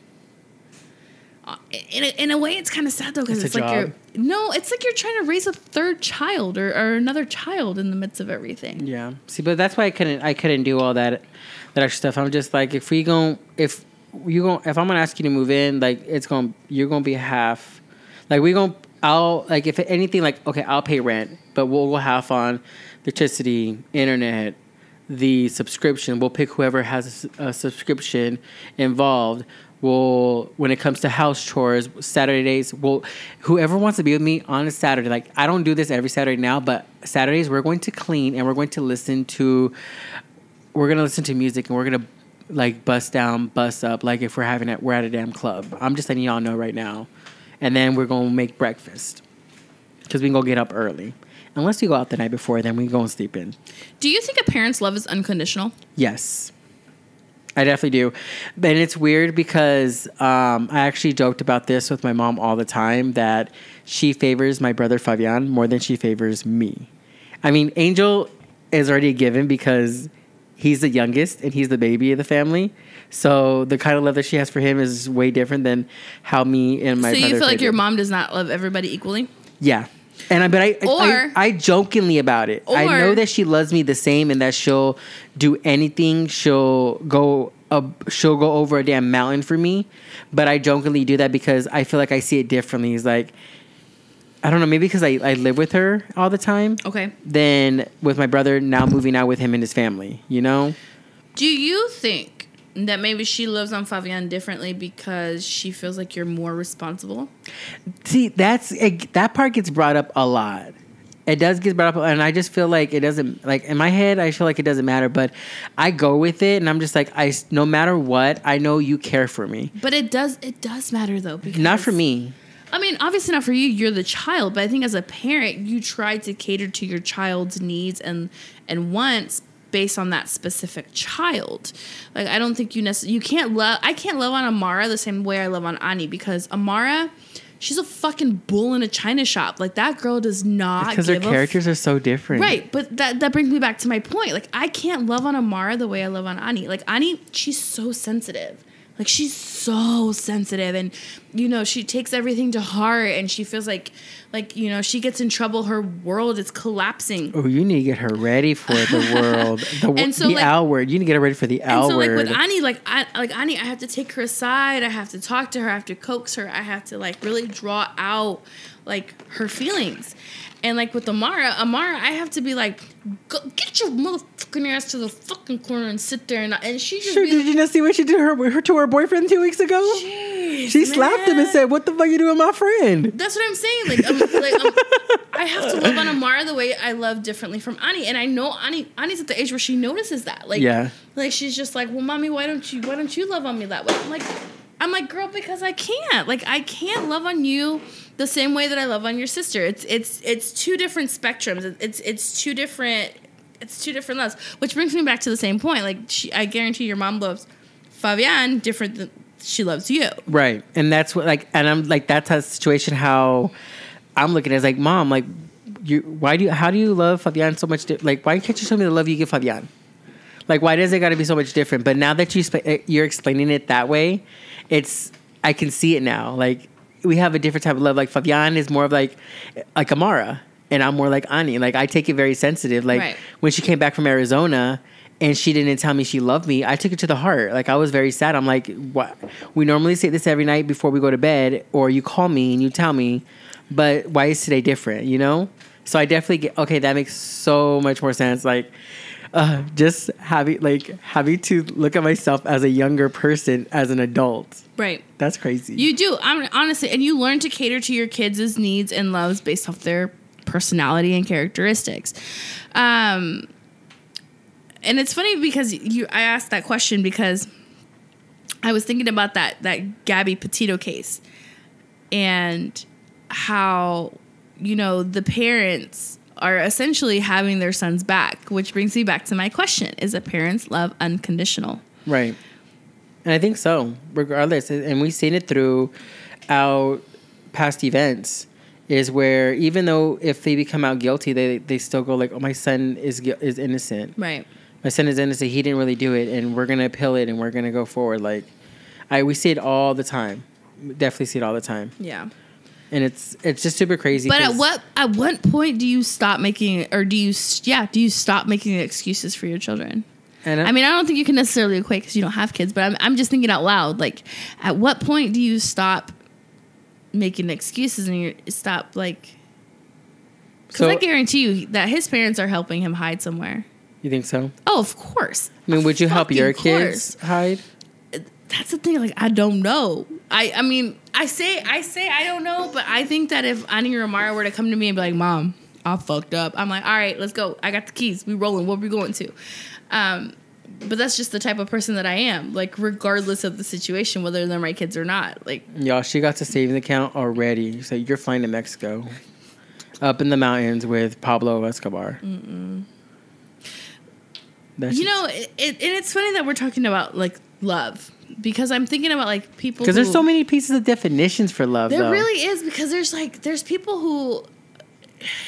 in a way, it's kind of sad though, because it's like you're, no, it's like you're trying to raise a third child or another child in the midst of everything. Yeah. See, but that's why I couldn't do all that extra stuff. I'm just like, if I'm gonna ask you to move in, like you're gonna be half, like I'll like if anything, like okay, I'll pay rent, but we'll go half on electricity, internet, the subscription. We'll pick whoever has a subscription involved. We'll, when it comes to house chores, Saturday days, whoever wants to be with me on a Saturday, like I don't do this every Saturday now, but Saturdays we're going to clean and we're going to listen to music and we're going to like bust down, bust up. Like if we're at a damn club, I'm just letting y'all know right now. And then we're going to make breakfast because we can go get up early. Unless you go out the night before, then we can go and sleep in. Do you think a parent's love is unconditional? Yes. I definitely do. And it's weird because I actually joked about this with my mom all the time, that she favors my brother Fabian more than she favors me. I mean, Angel is already a given because he's the youngest and he's the baby of the family. So the kind of love that she has for him is way different than how me and my brother. So you feel like your mom does not love everybody equally? Yeah. And I jokingly about it. I know that she loves me the same, and that she'll do anything. She'll go over a damn mountain for me. But I jokingly do that because I feel like I see it differently. It's like, I don't know, maybe because I live with her all the time. Okay. Then with my brother now moving out with him and his family, you know? Do you think that maybe she loves on Fabian differently because she feels like you're more responsible? See, that part gets brought up a lot. It does get brought up, and I just feel like it doesn't, like in my head, I feel like it doesn't matter, but I go with it, and I'm just like, no matter what, I know you care for me. But it does matter though, because not for me. I mean, obviously not for you. You're the child, but I think as a parent, you try to cater to your child's needs and wants. Based on that specific child. Like, I don't think you necessarily... I can't love on Amara the same way I love on Ani, because Amara, she's a fucking bull in a china shop. Like, that girl does not give a... Because her characters are so different. Right, but that brings me back to my point. Like, I can't love on Amara the way I love on Ani. Like, Ani, she's so sensitive. Like, she's so sensitive, and, you know, she takes everything to heart, and she feels like, you know, she gets in trouble. Her world is collapsing. Oh, you need to get her ready for the world. L word. You need to get her ready for the L word. And so, like, with Ani, I have to take her aside. I have to talk to her. I have to coax her. I have to, like, really draw out, like, her feelings. And, like, with Amara, I have to be like, get your motherfucking ass to the fucking corner and sit there. And she just... Sure, did you not see what she did to her boyfriend 2 weeks ago? Jeez, she slapped him and said, what the fuck you doing my friend? That's what I'm saying. Like, I have to love on Amara the way I love differently from Ani. And I know Ani's at the age where she notices that. Like, yeah. Like, she's just like, well, mommy, why don't you love on me that way? I'm like, girl, because I can't. Like, I can't love on you the same way that I love on your sister. It's two different spectrums. It's two different loves. Which brings me back to the same point. Like, I guarantee your mom loves Fabian different than she loves you. Right, and that's what like, and I'm like, that's the situation. How I'm looking at it is like, mom, like, how do you love Fabian so much? Like, why can't you show me the love you give Fabian? Like, why does it got to be so much different? But now that you're explaining it that way, I can see it now. Like, we have a different type of love. Like, Fabian is more of like Amara, and I'm more like Ani. Like, I take it very sensitive. Like, right. When she came back from Arizona and she didn't tell me she loved me, I took it to the heart. Like, I was very sad. I'm like, what? We normally say this every night before we go to bed, or you call me and you tell me, but why is today different, you know? So I definitely get, okay, that makes so much more sense. Like, just having to look at myself as a younger person, as an adult. Right. That's crazy. You do. Honestly, and you learn to cater to your kids' needs and loves based off their personality and characteristics. And it's funny because I asked that question because I was thinking about that Gabby Petito case and how, you know, the parents are essentially having their sons back, which brings me back to my question. Is a parent's love unconditional? Right. And I think so, regardless. And we've seen it through our past events, is where even though if they become out guilty, they still go like, oh, my son is innocent. Right. My son is innocent. He didn't really do it, and we're going to appeal it, and we're going to go forward. Like, we see it all the time. We definitely see it all the time. Yeah. And it's just super crazy. But at what point do you stop making, or do you stop making excuses for your children? And I mean, I don't think you can necessarily equate because you don't have kids, but I'm just thinking out loud. Like, at what point do you stop making excuses and you stop, like... Because I guarantee you that his parents are helping him hide somewhere. You think so? Oh, of course. I mean, would you help your kids hide? That's the thing. Like, I don't know. I mean, I say I don't know, but I think that if Ani or Amara were to come to me and be like, Mom, I fucked up. I'm like, all right, let's go. I got the keys. We rolling. What are we going to? But that's just the type of person that I am. Like, regardless of the situation, whether they're my kids or not. Like, y'all, she got to savings account already. So you're flying to Mexico, up in the mountains with Pablo Escobar. Mm-mm. That's, you know, and it's funny that we're talking about, like, love. Because I'm thinking about, like, people. Because there's so many pieces of definitions for love. There really is, because there's people who,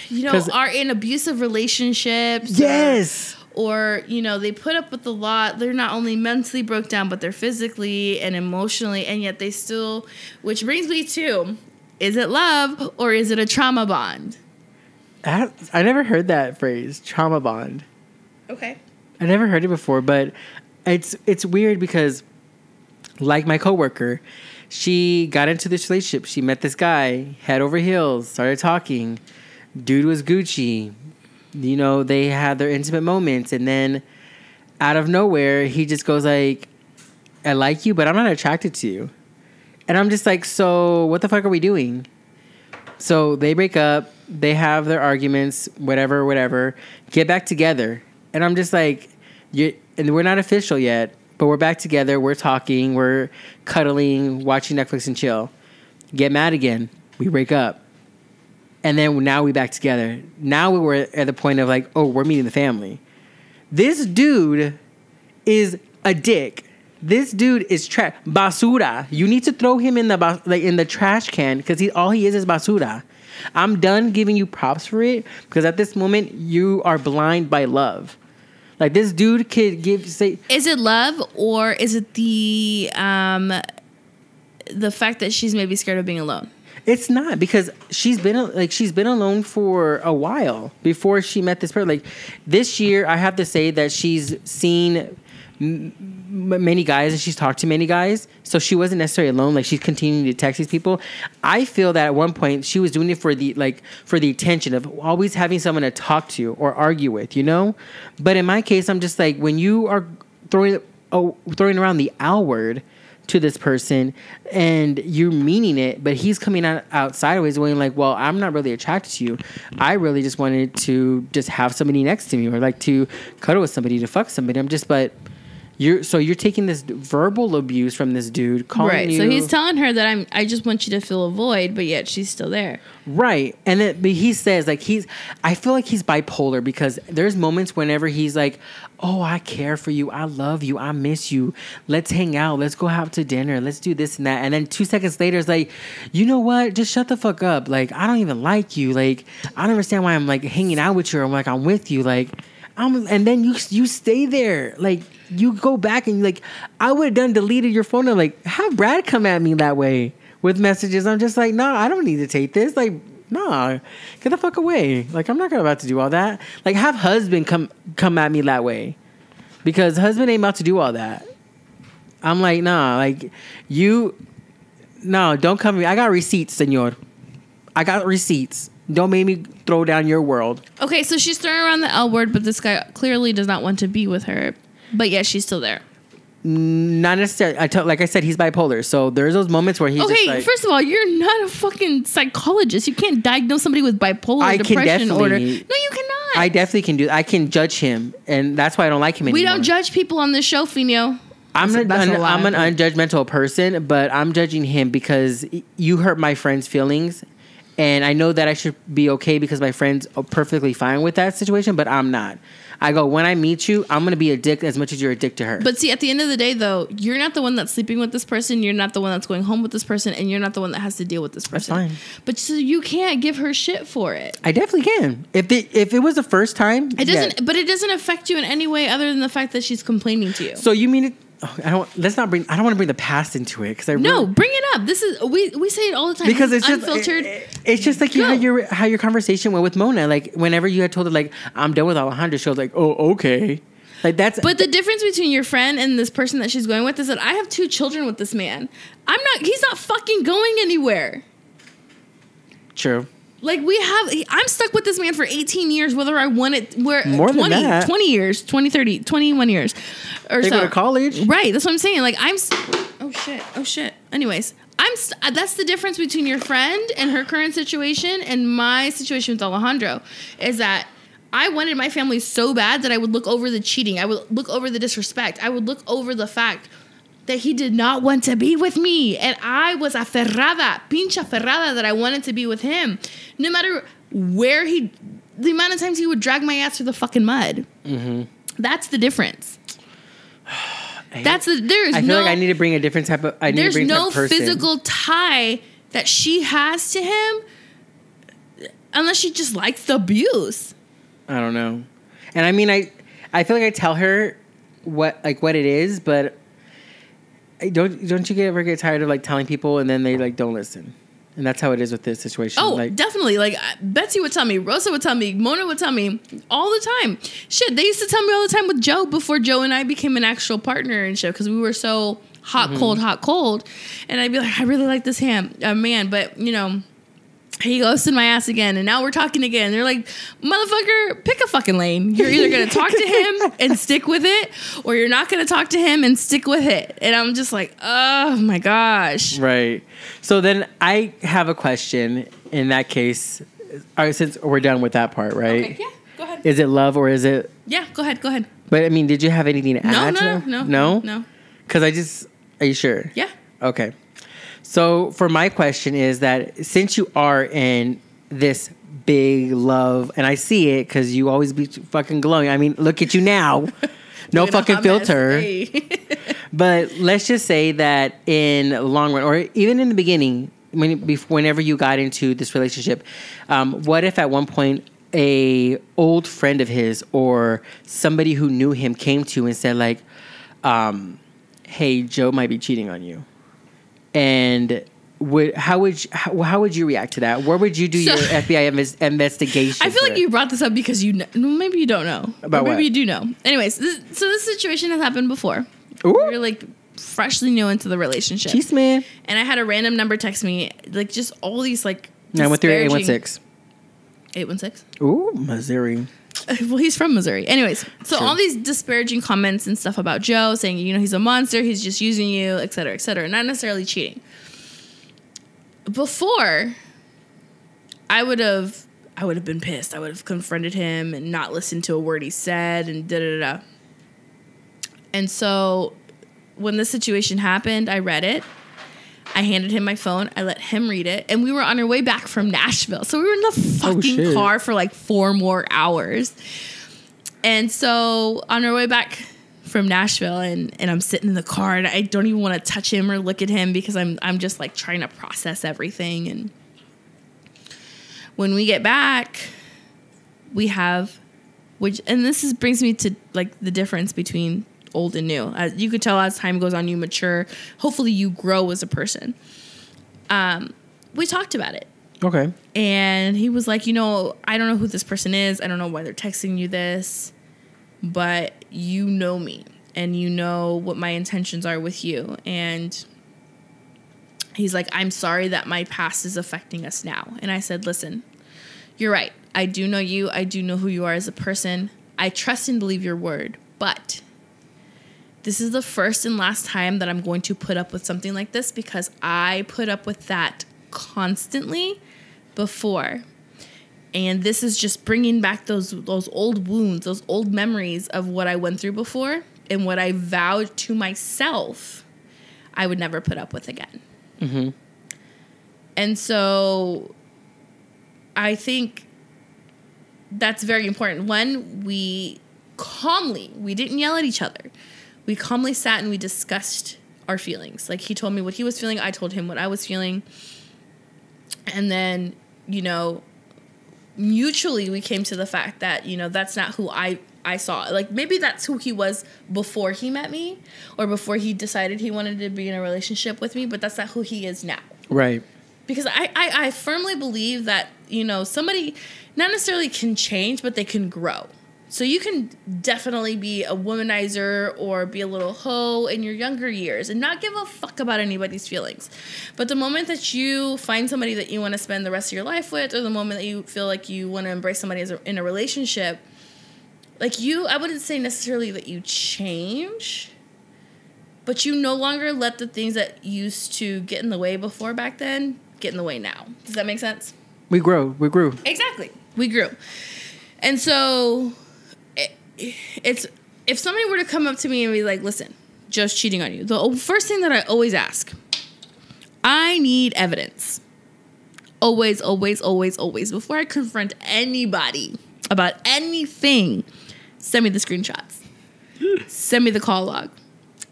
you know, are in abusive relationships. Yes. Or, you know, they put up with a lot. They're not only mentally broke down, but they're physically and emotionally, and yet they still. Which brings me to: is it love or is it a trauma bond? I never heard that phrase, trauma bond. Okay. I never heard it before, but it's weird because, like my coworker, she got into this relationship. She met this guy, head over heels, started talking. Dude was Gucci. You know, they had their intimate moments. And then out of nowhere, he just goes like, I like you, but I'm not attracted to you. And I'm just like, so what the fuck are we doing? So they break up. They have their arguments, whatever. Get back together. And I'm just like, and we're not official yet, but we're back together. We're talking. We're cuddling, watching Netflix and chill. Get mad again. We break up. And then now we back together. Now we were at the point of like, oh, we're meeting the family. This dude is a dick. This dude is trash. Basura. You need to throw him in the in the trash can because all he is basura. I'm done giving you props for it because at this moment you are blind by love. Like, this dude could say, is it love or is it the fact that she's maybe scared of being alone? It's not, because she's been alone for a while before she met this person. Like, this year, I have to say that she's seen many guys and she's talked to many guys. So she wasn't necessarily alone. Like, she's continuing to text these people. I feel that at one point she was doing it for the attention of always having someone to talk to or argue with, you know? But in my case, I'm just like, when you are throwing around the L word to this person and you're meaning it, but he's coming out sideways going like, well, I'm not really attracted to you. I really just wanted to just have somebody next to me, or like to cuddle with somebody, to fuck somebody. I'm just, but you're taking this verbal abuse from this dude calling right. You. So he's telling her that I just want you to fill a void, but yet she's still there. Right. And then but he says like I feel like he's bipolar because there's moments whenever he's like, oh, I care for you. I love you. I miss you. Let's hang out. Let's go out to dinner. Let's do this and that. And then 2 seconds later, it's like, you know what? Just shut the fuck up. Like, I don't even like you. Like, I don't understand why I'm like hanging out with you. I'm like, I'm with you. Like, and then you stay there. Like, you go back and like, I would have deleted your phone. And like, have Brad come at me that way with messages. I'm just like, no, I don't need to take this. Like, nah, get the fuck away. Like, I'm not about to do all that. Like, have husband come at me that way, because husband ain't about to do all that. I'm like, nah, like, you, no, don't come at me. I got receipts, senor. I got receipts. Don't make me throw down your world. Okay, so she's throwing around the L word, but this guy clearly does not want to be with her, but yet she's still there. Not necessarily. Like I said, he's bipolar. So there's those moments where he's just like, first of all, you're not a fucking psychologist. You can't diagnose somebody with bipolar depression disorder. No, you cannot. I definitely can do that. I can judge him, and that's why I don't like him anymore. We don't judge people on this show, Fino. I'm an unjudgmental person, but I'm judging him because you hurt my friend's feelings, and I know that I should be okay because my friends are perfectly fine with that situation, but I'm not. I go, when I meet you, I'm going to be a dick as much as you're a dick to her. But see, at the end of the day, though, you're not the one that's sleeping with this person. You're not the one that's going home with this person. And you're not the one that has to deal with this person. That's fine. But so you can't give her shit for it. I definitely can. If it was the first time. It doesn't. Yeah. But it doesn't affect you in any way other than the fact that she's complaining to you. So you mean it? Oh, I don't want to bring the past into it because bring it up. This is we say it all the time because it's unfiltered. It's just like how your conversation went with Mona. Like whenever you had told her like I'm done with Alejandro, she was like, oh okay, like that's. But the difference between your friend and this person that she's going with is that I have 2 children with this man. He's not fucking going anywhere. True. Like I'm stuck with this man for 18 years, whether I want it, where more 20, than that. 20 years, 20, 30, 21 years or they so. They go to college. Right. That's what I'm saying. Like Oh shit. Anyways, that's the difference between your friend and her current situation and my situation with Alejandro is that I wanted my family so bad that I would look over the cheating. I would look over the disrespect. I would look over the fact that he did not want to be with me. And I was pinche aferrada that I wanted to be with him. No matter where the amount of times he would drag my ass through the fucking mud. Mm-hmm. That's the difference. I need to bring a different type of, There's no physical tie that she has to him unless she just likes the abuse. I don't know. And I mean, I feel like I tell her what it is, but don't you ever get tired of like telling people and then they like don't listen? And that's how it is with this situation. Oh, like, definitely. Like Betsy would tell me, Rosa would tell me, Mona would tell me all the time. Shit, they used to tell me all the time with Joe before Joe and I became an actual partner and shit because we were so hot, mm-hmm. cold, hot, cold. And I'd be like, I really like this man, but you know, he ghosted my ass again, and now we're talking again. They're like, motherfucker, pick a fucking lane. You're either going to talk to him and stick with it, or you're not going to talk to him and stick with it. And I'm just like, oh, my gosh. Right. So then I have a question in that case. All right, since we're done with that part, right? Okay, yeah, go ahead. Is it love or is it? Yeah, go ahead. But, I mean, did you have anything to add? No. Because are you sure? Yeah. Okay. So for my question is that since you are in this big love, and I see it because you always be fucking glowing. I mean, look at you now. No fucking filter. Hey. But let's just say that in the long run, or even in the beginning, whenever you got into this relationship, what if at one point a old friend of his or somebody who knew him came to you and said like, hey, Joe might be cheating on you. And how would you react to that? Where would you do your FBI investigation? I feel like you brought this up because maybe you don't know. About maybe what? You do know. Anyways, this situation has happened before. Ooh. We're like freshly new into the relationship. Jeez, man. And I had a random number text me like just all these like 913-816. 816. Ooh, Missouri. Well, he's from Missouri. Anyways, so sure. All these disparaging comments and stuff about Joe saying, you know, he's a monster, he's just using you, et cetera, et cetera. Not necessarily cheating. Before, I would have been pissed. I would have confronted him and not listened to a word he said and da-da-da-da. And so when this situation happened, I read it. I handed him my phone. I let him read it. And we were on our way back from Nashville. So we were in the fucking car for like 4 more hours. And so on our way back from Nashville and I'm sitting in the car and I don't even want to touch him or look at him because I'm just like trying to process everything. And when we get back, we have, brings me to like the difference between old and new. As you could tell, as time goes on, you mature. Hopefully you grow as a person. We talked about it. Okay. And he was like, you know, I don't know who this person is. I don't know why they're texting you this, but you know me and you know what my intentions are with you. And he's like, I'm sorry that my past is affecting us now. And I said, listen, you're right. I do know you. I do know who you are as a person. I trust and believe your word, but this is the first and last time that I'm going to put up with something like this because I put up with that constantly before. And this is just bringing back those old wounds, those old memories of what I went through before and what I vowed to myself I would never put up with again. Mm-hmm. And so I think that's very important. One, we didn't yell at each other. We calmly sat and we discussed our feelings. Like, he told me what he was feeling. I told him what I was feeling. And then, mutually we came to the fact that, that's not who I saw. Like, maybe that's who he was before he met me or before he decided he wanted to be in a relationship with me, but that's not who he is now. Right. Because I firmly believe that, somebody not necessarily can change, but they can grow. So you can definitely be a womanizer or be a little hoe in your younger years and not give a fuck about anybody's feelings. But the moment that you find somebody that you want to spend the rest of your life with, or the moment that you feel like you want to embrace somebody in a relationship, I wouldn't say necessarily that you change, but you no longer let the things that used to get in the way before back then get in the way now. Does that make sense? We grew. Exactly. We grew. And so it's if somebody were to come up to me and be like, listen, Joe's cheating on you. The first thing that I always ask, I need evidence. Always, always, always, always. Before I confront anybody about anything, send me the screenshots. Send me the call log.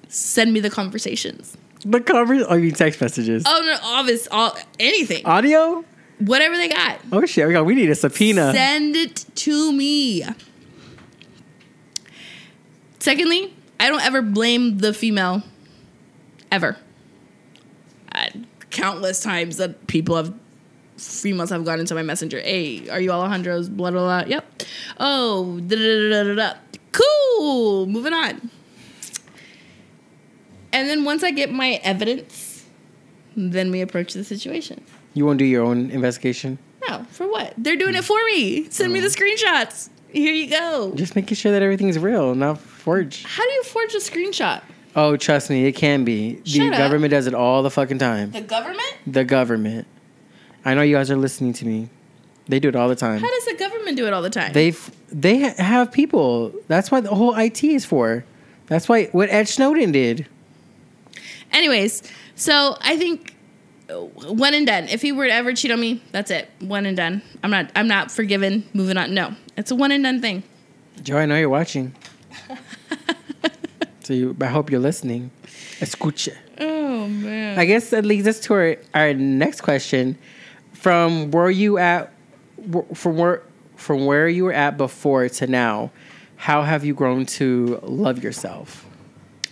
Send me the conversations. The conversations? Oh, you mean text messages? Oh, no, anything. Audio? Whatever they got. Oh, shit. We need a subpoena. Send it to me. Secondly, I don't ever blame the female. Ever. Countless times that females have gone into my messenger. Hey, are you Alejandro's? Blah, blah, blah. Yep. Oh, da, da, da, da, da. Cool. Moving on. And then once I get my evidence, then we approach the situation. You won't do your own investigation? No. For what? They're doing it for me. Send me the screenshots. Here you go. Just making sure that everything's real, not forged. How do you forge a screenshot? Oh, trust me. It can be. Shut up. Government does it all the fucking time. The government? The government. I know you guys are listening to me. They do it all the time. How does the government do it all the time? They have people. That's what the whole IT is for. That's why what Ed Snowden did. Anyways, so I think one and done. If he were to ever cheat on me, that's it. One and done. I'm not forgiven. Moving on. No, it's a one and done thing. Joe, I know you're watching. I hope you're listening. Escucha. Oh man. I guess that leads us to our next question. From where you were at before to now, how have you grown to love yourself?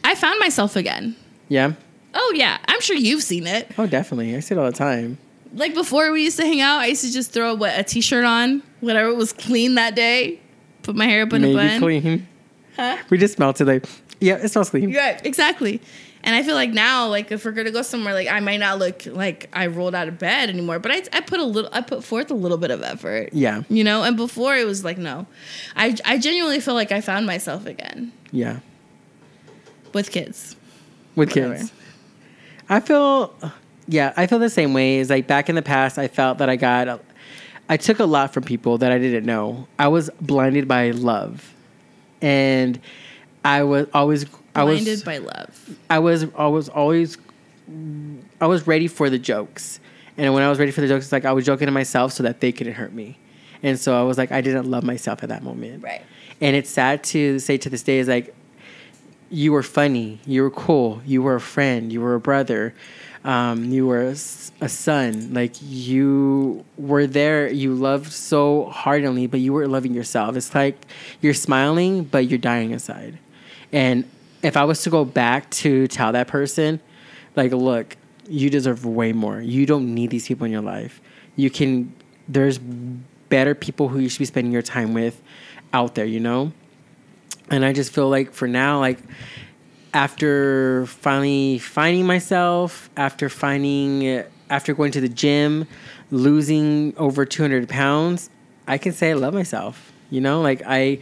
I found myself again. Yeah. Oh, yeah. I'm sure you've seen it. Oh, definitely. I see it all the time. Like before we used to hang out, I used to just throw a t-shirt on, whatever was clean that day, put my hair up in a bun. Clean. Huh? We just smelled it. Like, yeah, it smells clean. Yeah, exactly. And I feel like now, like if we're going to go somewhere, like I might not look like I rolled out of bed anymore, but I put forth a little bit of effort. Yeah. And before it was like, no, I genuinely feel like I found myself again. Yeah. With kids. With kids. I feel the same way. It's like back in the past, I felt that I took a lot from people that I didn't know. I was blinded by love. And I was ready for the jokes. And when I was ready for the jokes, it's like I was joking to myself so that they couldn't hurt me. And so I was like, I didn't love myself at that moment. Right. And it's sad to say to this day is like, you were funny. You were cool. You were a friend. You were a brother. You were a son. Like, you were there. You loved so heartily, but you weren't loving yourself. It's like you're smiling, but you're dying inside. And if I was to go back to tell that person, like, look, you deserve way more. You don't need these people in your life. There's better people who you should be spending your time with out there, And I just feel like for now, like after finally finding myself, after going to the gym, losing over 200 pounds, I can say I love myself. Like I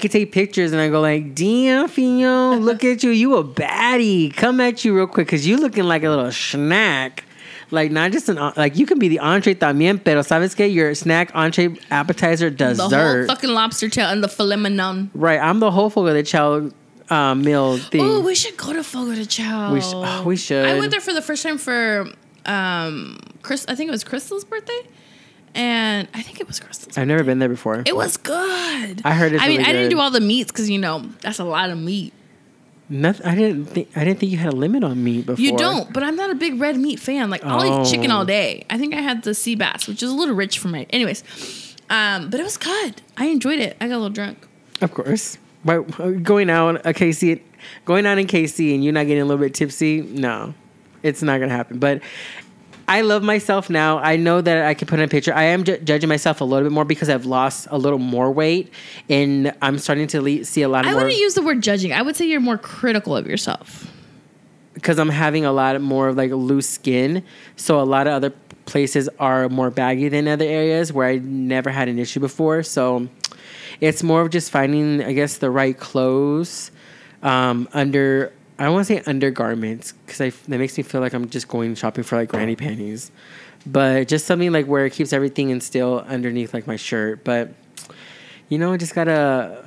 could take pictures and I go like, damn, Fino, look at you. You a baddie. Come at you real quick because you looking like a little snack. Like, not just an, like, you can be the entree también, pero sabes que your snack, entree, appetizer, dessert. The whole fucking lobster tail and the filet mignon. Right. I'm the whole Fogo de Chao meal thing. Oh, we should go to Fogo de Chao. We should. I went there for the first time for, I think it was Crystal's birthday. And I think it was Crystal's. I've never been there before. It was good. I heard it. I mean, really I didn't do all the meats because, you know, that's a lot of meat. Nothing. I didn't think you had a limit on meat before. You don't, but I'm not a big red meat fan. Like, I'll eat chicken all day. I think I had the sea bass, which is a little rich for my. Anyways, but it was good. I enjoyed it. I got a little drunk. Of course, but going out in KC, and you're not getting a little bit tipsy. No, it's not gonna happen. But I love myself now. I know that I can put in a picture. I am judging myself a little bit more because I've lost a little more weight, and I'm starting to see a lot of more. I wouldn't use the word judging. I would say you're more critical of yourself. Because I'm having a lot more of, like, loose skin, so a lot of other places are more baggy than other areas where I never had an issue before. So it's more of just finding, I guess, the right clothes I don't want to say undergarments because that makes me feel like I'm just going shopping for, like, granny panties. But just something, like, where it keeps everything in still underneath, like, my shirt. But, you know, I just got to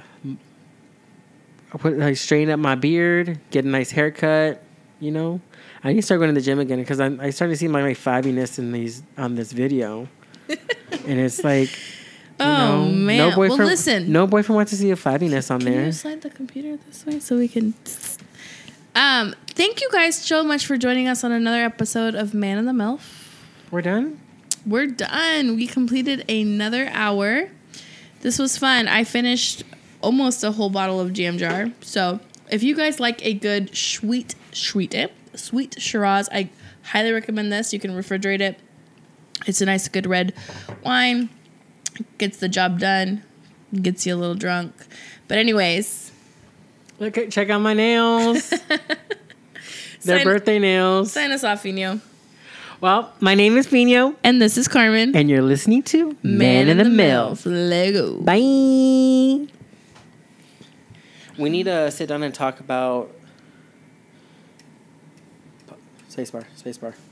straighten up my beard, get a nice haircut, you know. I need to start going to the gym again because I started to see my fabiness on this video. And it's like... Oh, you know, man. No boyfriend, well, listen. No boyfriend wants to see a flabbiness on there. Can you slide the computer this way so we can... thank you guys so much for joining us on another episode of Man and the MILF. We're done? We're done. We completed another hour. This was fun. I finished almost a whole bottle of Jam Jar. So if you guys like a good sweet Shiraz, I highly recommend this. You can refrigerate it. It's a nice, good red wine. Gets the job done, gets you a little drunk. But anyways, check out my nails. They're birthday nails. Sign us off, Fino. Well, my name is Fino, and this is Carmen, and you're listening to Man in the MILF. Lego. Bye. We need to sit down and talk about spacebar.